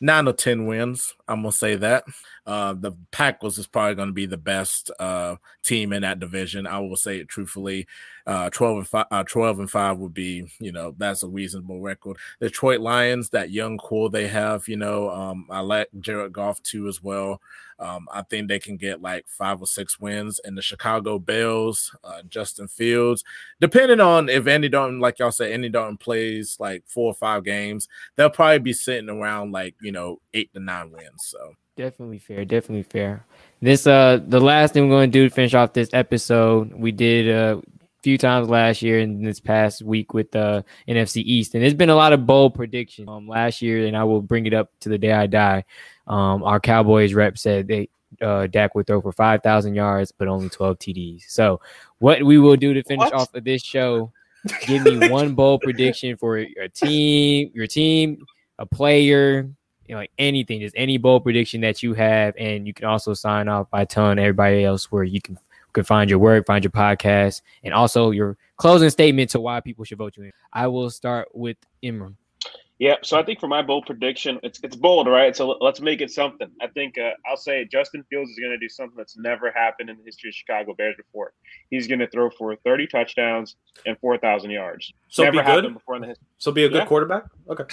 nine or ten wins. I'm going to say that. Uh, the Packers is probably going to be the best uh, team in that division. I will say it truthfully. Uh, twelve and five, uh, twelve and five would be, you know, that's a reasonable record. Detroit Lions, that young core they have, you know, um, I like Jared Goff too as well. Um, I think they can get like five or six wins. And the Chicago Bears, uh, Justin Fields, depending on if Andy Dalton, like y'all said, Andy Dalton plays like four or five games, they'll probably be sitting around like, you know, eight to nine wins. So definitely fair, definitely fair. This uh, the last thing we're going to do to finish off this episode, we did a few times last year and this past week with the uh, N F C East, and there's been a lot of bold predictions um last year, and I will bring it up to the day I die. Um, our Cowboys rep said they uh, Dak would throw for five thousand yards, but only twelve T Ds. So what we will do to finish what? off of this show, give me one bold prediction for a team, your team, a player. You know, like anything, just any bold prediction that you have, and you can also sign off by telling everybody else where you can can find your work, find your podcast, and also your closing statement to why people should vote you in. I will start with Imran. Yeah, so I think for my bold prediction, it's it's bold, right? So let's make it something. I think uh, I'll say Justin Fields is going to do something that's never happened in the history of Chicago Bears before. He's going to throw for thirty touchdowns and four thousand yards. So never be happened good. Before in the history. So be a good yeah. quarterback. Okay.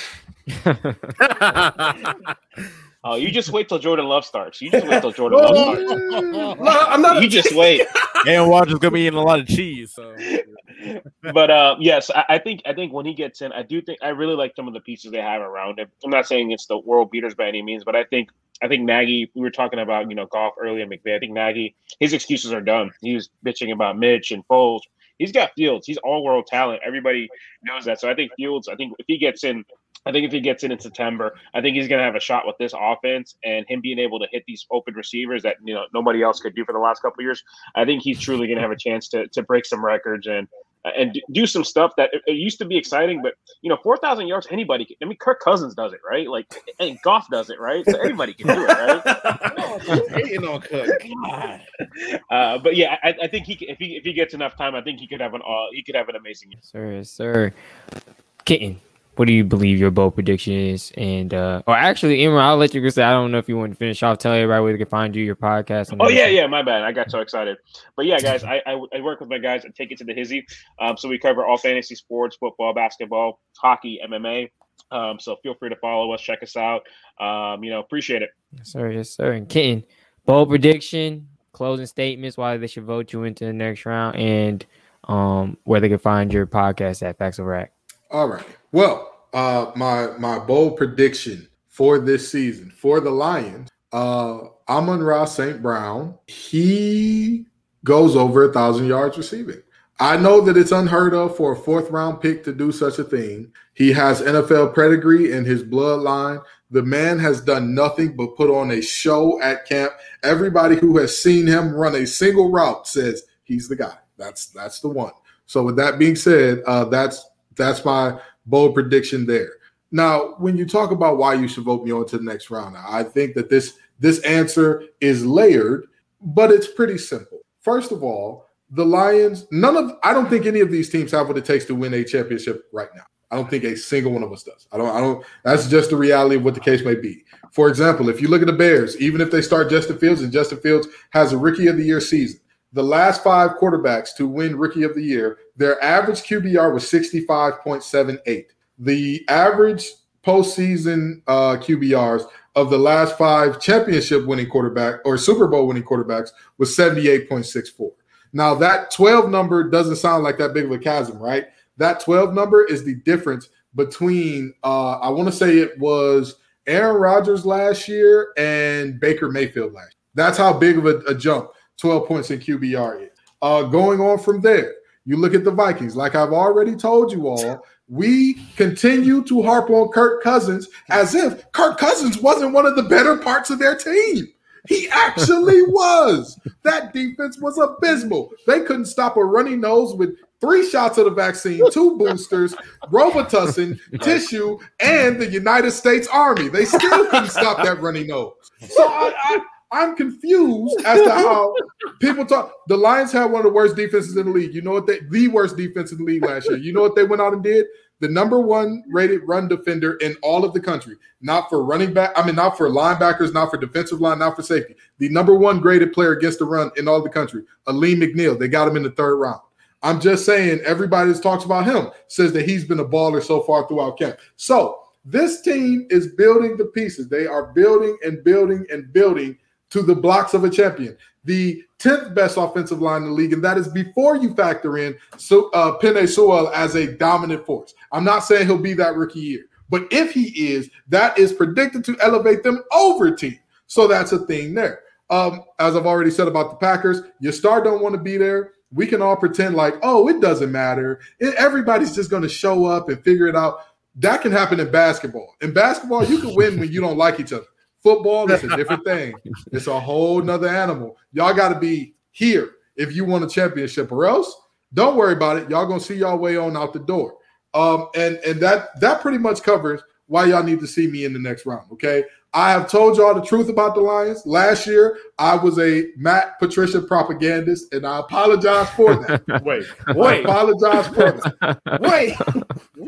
Oh, uh, you just wait till Jordan Love starts. You just wait till Jordan Love starts. No, I'm not. You a- just wait. Aaron Rodgers is going to be eating a lot of cheese. So. But uh, yes, I, I think I think when he gets in, I do think I really like some of the pieces they have around him. I'm not saying it's the world beaters by any means, but I think I think Nagy. We were talking about you know Goff earlier and McVay. I think Nagy, his excuses are done. He was bitching about Mitch and Foles. He's got Fields. He's all world talent. Everybody knows that. So I think Fields. I think if he gets in. I think if he gets in in September, I think he's going to have a shot with this offense and him being able to hit these open receivers that you know nobody else could do for the last couple of years. I think he's truly going to have a chance to to break some records and and do some stuff that it, it used to be exciting. But you know, four thousand yards, anybody can. I mean, Kirk Cousins does it, right? Like, and Goff does it, right? So anybody can do it, right? Oh, I'm hating on Kirk. God. Uh, but yeah, I, I think he if he if he gets enough time, I think he could have an uh, he could have an amazing year. Sir, sir, Kitten. What do you believe your bold prediction is? And, uh, or actually, Imran, I'll let you go say, I don't know if you want to finish off. Tell everybody where they can find you, your podcast. And oh, yeah, yeah, my bad. I got so excited. But yeah, guys, I, I, I work with my guys and Take It to the Hizzy. Um, so we cover all fantasy sports, football, basketball, hockey, M M A. Um, so feel free to follow us, check us out. Um, you know, appreciate it. Yes, sir. Yes, sir. And Kitten, bold prediction, closing statements, why they should vote you into the next round, and um, where they can find your podcast at Facts of Rack. All right. Well, uh, my my bold prediction for this season for the Lions, uh, Amon-Ra Saint Brown, he goes over a thousand yards receiving. I know that it's unheard of for a fourth round pick to do such a thing. He has N F L pedigree in his bloodline. The man has done nothing but put on a show at camp. Everybody who has seen him run a single route says he's the guy. That's that's the one. So with that being said, uh, that's. That's my bold prediction there. Now, when you talk about why you should vote me on to the next round, I think that this this answer is layered, but it's pretty simple. First of all, the Lions, none of I don't think any of these teams have what it takes to win a championship right now. I don't think a single one of us does. I don't I don't that's just the reality of what the case may be. For example, if you look at the Bears, even if they start Justin Fields and Justin Fields has a rookie of the year season, the last five quarterbacks to win Rookie of the Year, their average Q B R was sixty-five point seven eight. The average postseason uh, Q B Rs of the last five championship-winning quarterback or Super Bowl-winning quarterbacks was seventy-eight point six four. Now, that twelve number doesn't sound like that big of a chasm, right? That twelve number is the difference between, uh, I want to say it was Aaron Rodgers last year and Baker Mayfield last year. That's how big of a, a jump twelve points in Q B R is. Uh, going on from there, you look at the Vikings. Like I've already told you all, we continue to harp on Kirk Cousins as if Kirk Cousins wasn't one of the better parts of their team. He actually was. That defense was abysmal. They couldn't stop a runny nose with three shots of the vaccine, two boosters, Robitussin, tissue, and the United States Army. They still couldn't stop that runny nose. So I, I, I'm confused as to how people talk. The Lions had one of the worst defenses in the league. You know what they – the worst defense in the league last year. You know what they went out and did? The number one rated run defender in all of the country. Not for running back, I mean, not for linebackers, not for defensive line, not for safety. The number one graded player against the run in all the country, Aleem McNeil. They got him in the third round. I'm just saying, everybody that talks about him says that he's been a baller so far throughout camp. So this team is building the pieces. They are building and building and building to the blocks of a champion. The tenth best offensive line in the league, and that is before you factor in so, uh, Penei Sewell as a dominant force. I'm not saying he'll be that rookie year, but if he is, that is predicted to elevate them over team. So that's a thing there. Um, as I've already said about the Packers, your star don't want to be there. We can all pretend like, oh, it doesn't matter. It, everybody's just going to show up and figure it out. That can happen in basketball. In basketball, you can win when you don't like each other. Football, that's a different thing. It's a whole nother animal. Y'all got to be here if you want a championship, or else don't worry about it. Y'all going to see y'all way on out the door. Um, and, and that, that pretty much covers why y'all need to see me in the next round, okay? I have told y'all the truth about the Lions. Last year, I was a Matt Patricia propagandist, and I apologize for that. Wait, wait. I apologize for that. Wait.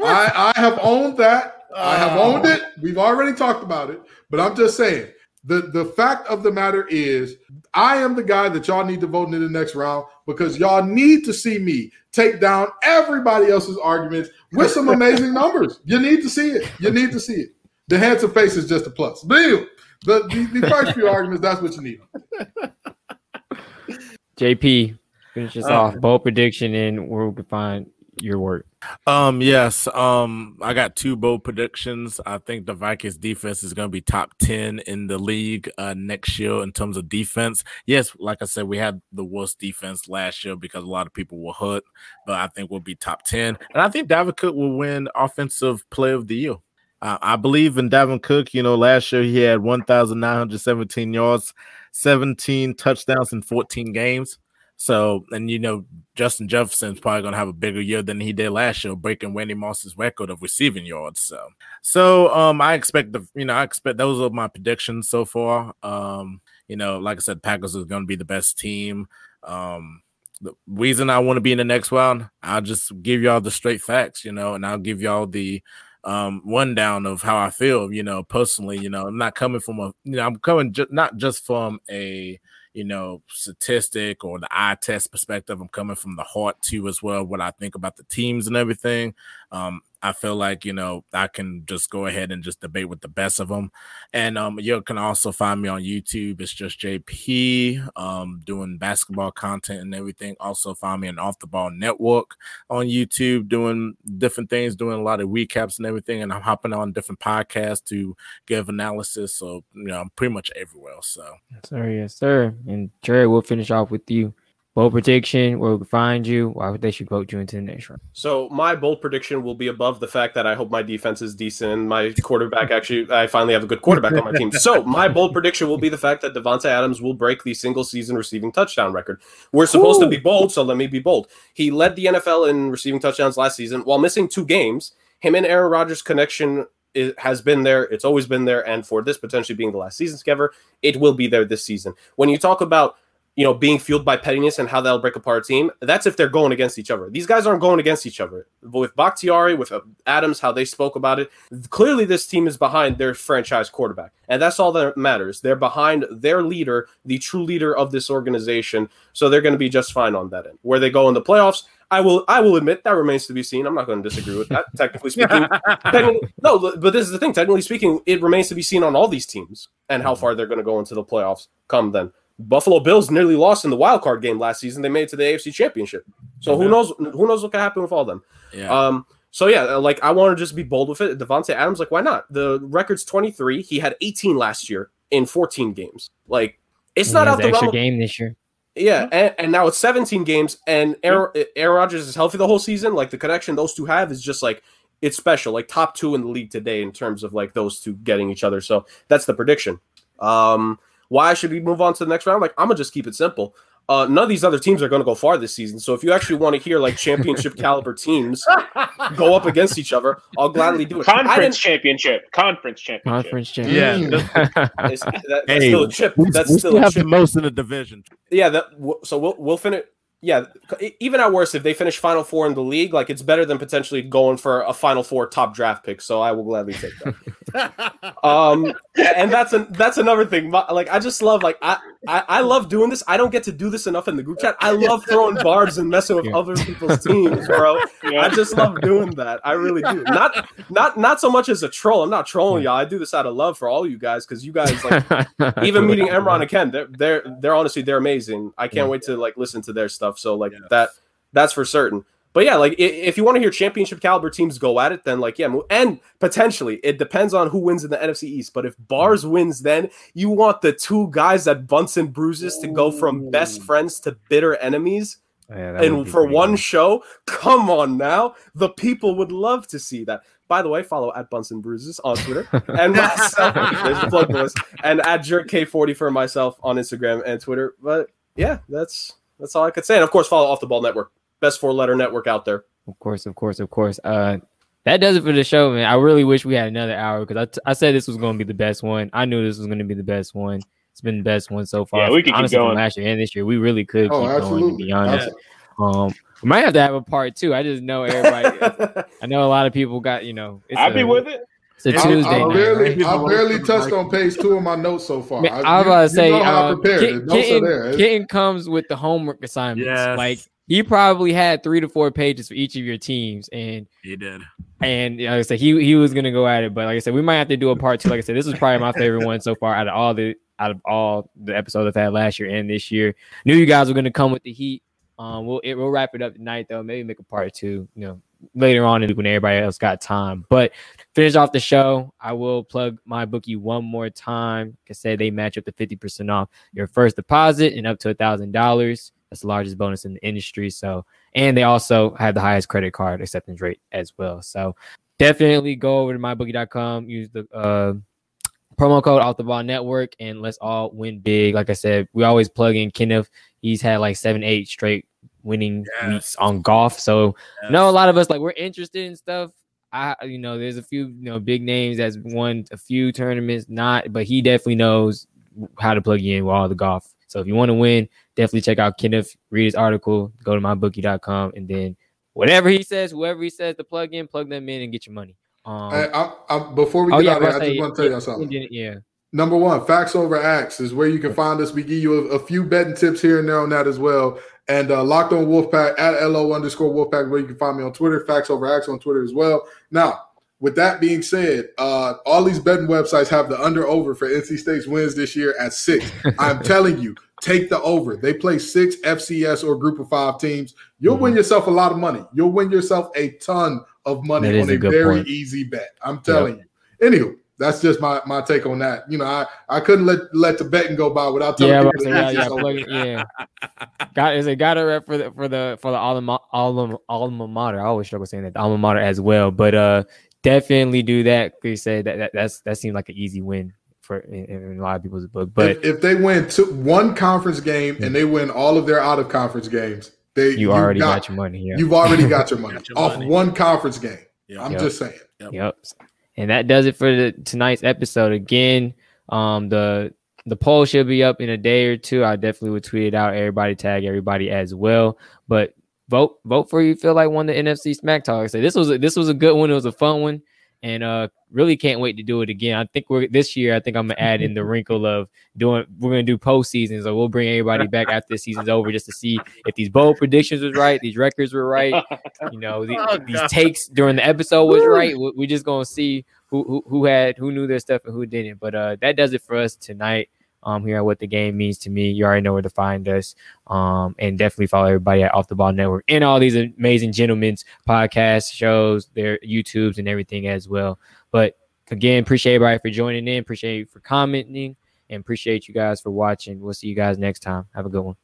I, I have owned that. I have owned it. We've already talked about it. But I'm just saying, the, the fact of the matter is, I am the guy that y'all need to vote in the next round, because y'all need to see me take down everybody else's arguments with some amazing numbers. You need to see it. You need to see it. The handsome face is just a plus. But anyway, the, the, the first few arguments, that's what you need. J P, finish us uh, off. Bold prediction, and where we can find your work. Um, yes, um, I got two bold predictions. I think the Vikings defense is going to be top ten in the league uh, next year in terms of defense. Yes, like I said, we had the worst defense last year because a lot of people were hurt, but I think we'll be top ten. And I think Davin Cook will win Offensive Player of the Year. Uh, I believe in Dalvin Cook. You know, last year he had one thousand nine hundred seventeen yards, seventeen touchdowns in fourteen games. So, and you know, Justin Jefferson is probably going to have a bigger year than he did last year, breaking Randy Moss's record of receiving yards. So, so um, I expect the, you know, I expect those are my predictions so far. Um, you know, like I said, Packers is going to be the best team. Um, the reason I want to be in the next round, I'll just give y'all the straight facts, you know, and I'll give y'all the um, rundown of how I feel, you know, personally. You know, I'm not coming from a, you know, I'm coming ju- not just from a, you know, statistic or the eye test perspective. I'm coming from the heart too, as well. What I think about the teams and everything. Um, I feel like, you know, I can just go ahead and just debate with the best of them. And um, you can also find me on YouTube. It's just J P um, doing basketball content and everything. Also find me on Off the Ball Network on YouTube, doing different things, doing a lot of recaps and everything. And I'm hopping on different podcasts to give analysis. So, you know, I'm pretty much everywhere. So, yes, sir. Yes, sir. And Jared, we'll finish off with you. Bold prediction, where we can find you, why would they should vote you into the next round? So my bold prediction will be above the fact that I hope my defense is decent and my quarterback actually, I finally have a good quarterback on my team. So my bold prediction will be the fact that Davante Adams will break the single season receiving touchdown record. We're supposed Ooh. to be bold, so let me be bold. He led the N F L in receiving touchdowns last season while missing two games. Him and Aaron Rodgers' connection It has been there. It's always been there. And for this potentially being the last season together, it will be there this season. When you talk about, you know, being fueled by pettiness and how that'll break apart a team, that's if they're going against each other. These guys aren't going against each other. With Bakhtiari, with Adams, how they spoke about it, clearly this team is behind their franchise quarterback. And that's all that matters. They're behind their leader, the true leader of this organization. So they're going to be just fine on that end. Where they go in the playoffs, I will I will admit that remains to be seen. I'm not going to disagree with that, technically speaking. Technically, no, but this is the thing. Technically speaking, it remains to be seen on all these teams and how far they're going to go into the playoffs come then. Buffalo Bills nearly lost in the wild card game last season. They made it to the A F C Championship. So mm-hmm. who knows who knows what can happen with all of them. Yeah. Um, so, yeah, like I want to just be bold with it. Davante Adams, like, why not? The record's twenty-three. He had eighteen last year in fourteen games. Like, it's not out the realm of game this year. Yeah, and, and now it's seventeen games, and Aaron, Aaron Rodgers is healthy the whole season. Like, the connection those two have is just, like, it's special. Like, top two in the league today in terms of, like, those two getting each other. So that's the prediction. Um, why should we move on to the next round? Like, I'm going to just keep it simple. Uh, none of these other teams are going to go far this season. So if you actually want to hear like championship caliber teams go up against each other, I'll gladly do it. Conference championship. Conference championship. Conference championship. Yeah. that's, that's hey, still a chip. We, that's we still a have chip. The most in the division. Yeah. That, so we'll, we'll finish. Yeah. Even at worst, if they finish Final Four in the league, like it's better than potentially going for a Final Four top draft pick. So I will gladly take that. um, and that's an, that's another thing. My, like I just love like I. I, I love doing this. I don't get to do this enough in the group chat. I love throwing barbs and messing with other people's teams, bro. Yeah. I just love doing that. I really do. Not not not so much as a troll. I'm not trolling y'all. I do this out of love for all you guys because you guys like even meeting Imran and Ken, they're they're they're honestly they're amazing. I can't yeah. wait to like listen to their stuff. So like yeah. that that's for certain. But yeah, like if you want to hear championship caliber teams go at it, then like, yeah, and potentially it depends on who wins in the N F C East. But if Bars wins, then you want the two guys that bunts and bruises to go from best friends to bitter enemies. Yeah, and for one nice. show, come on now. The people would love to see that. By the way, follow at Bunts and Bruises on Twitter and myself. There's the plug list, and at Jerk K forty for myself on Instagram and Twitter. But yeah, that's that's all I could say. And of course, follow Off the Ball Network. Best four-letter network out there. Of course, of course, of course. Uh, that does it for the show, man. I really wish we had another hour because I, t- I said this was going to be the best one. I knew this was going to be the best one. It's been the best one so far. Yeah, we could Honestly, keep going. Last year and this year, we really could oh, keep absolutely. going, to be honest. Yeah. Um, we might have to have a part two. I just know everybody. I know a lot of people got, you know. I'd be with it. It's a Tuesday I, I barely, night. I barely touched on page two of my notes so far. Man, I was about to say, uh, Kitten, Kitten, Kitten comes with the homework assignments. Yes. Like, he probably had three to four pages for each of your teams, and he did. And like I said, he he was gonna go at it, but like I said, we might have to do a part two. Like I said, this is probably my favorite one so far out of all the out of all the episodes I've had last year and this year. Knew you guys were gonna come with the heat. Um, we'll it, we'll wrap it up tonight though. Maybe make a part two, you know, later on when everybody else got time. But finish off the show. I will plug my bookie one more time. Like I said, they match up to fifty percent off your first deposit and up to a thousand dollars. That's the largest bonus in the industry. So, and they also have the highest credit card acceptance rate as well. So, definitely go over to my bookie dot com, use the uh, promo code Off the Ball Network, and let's all win big. Like I said, we always plug in Kenneth. He's had like seven, eight straight winning yes. weeks on golf. So, yes. no, a lot of us like we're interested in stuff. I, you know, there's a few, you know, big names that's won a few tournaments, not, but he definitely knows how to plug you in with all the golf. So if you want to win, definitely check out Kenneth, read his article, go to my bookie dot com, and then whatever he says, whoever he says to plug in, plug them in and get your money. Um, I, I, I, before we get oh, yeah, out of here, I just want to tell you something. Yeah. Number one, Facts Over Acts is where you can find us. We give you a, a few betting tips here and there on that as well. And uh, Locked On Wolfpack, at L O underscore Wolfpack, where you can find me on Twitter, Facts Over Acts on Twitter as well. Now, with that being said, uh, all these betting websites have the under-over for N C State's wins this year at six. I'm telling you, take the over. They play six F C S or group of five teams. You'll mm-hmm. win yourself a lot of money. You'll win yourself a ton of money that on a, a very point. easy bet. I'm telling yeah. you. Anywho, that's just my, my take on that. You know, I, I couldn't let, let the betting go by without telling yeah, you. Say, yeah, yeah, look, yeah. Got is it got a rep for the for the for the alma alma alma mater. I always struggle saying that, the alma mater as well, but uh. Definitely do that. You said that, that that's that seemed like an easy win for in, in a lot of people's book. But if, if they win two, one conference game and they win all of their out of conference games, they you, you already got, got your money. Yeah. You've already got your money got your off money. one conference game. Yep. I'm yep. just saying. Yep. yep. And that does it for the, tonight's episode. Again, um, the the poll should be up in a day or two. I definitely would tweet it out. Everybody tag everybody as well. But Vote, vote for you feel like won the N F C Smack Talk. So this was a, this was a good one. It was a fun one, and uh, really can't wait to do it again. I think we're this year. I think I'm gonna add in the wrinkle of doing. We're gonna do postseasons, so we'll bring everybody back after the season's over just to see if these bold predictions was right, these records were right, you know, the, oh, these takes during the episode was right. We're just gonna see who, who who had who knew their stuff and who didn't. But uh, that does it for us tonight. Um, here at What the Game Means to Me. You already know where to find us. Um, and definitely follow everybody at Off the Ball Network and all these amazing gentlemen's podcasts, shows, their YouTubes, and everything as well. But again, appreciate everybody for joining in, appreciate you for commenting, and appreciate you guys for watching. We'll see you guys next time. Have a good one.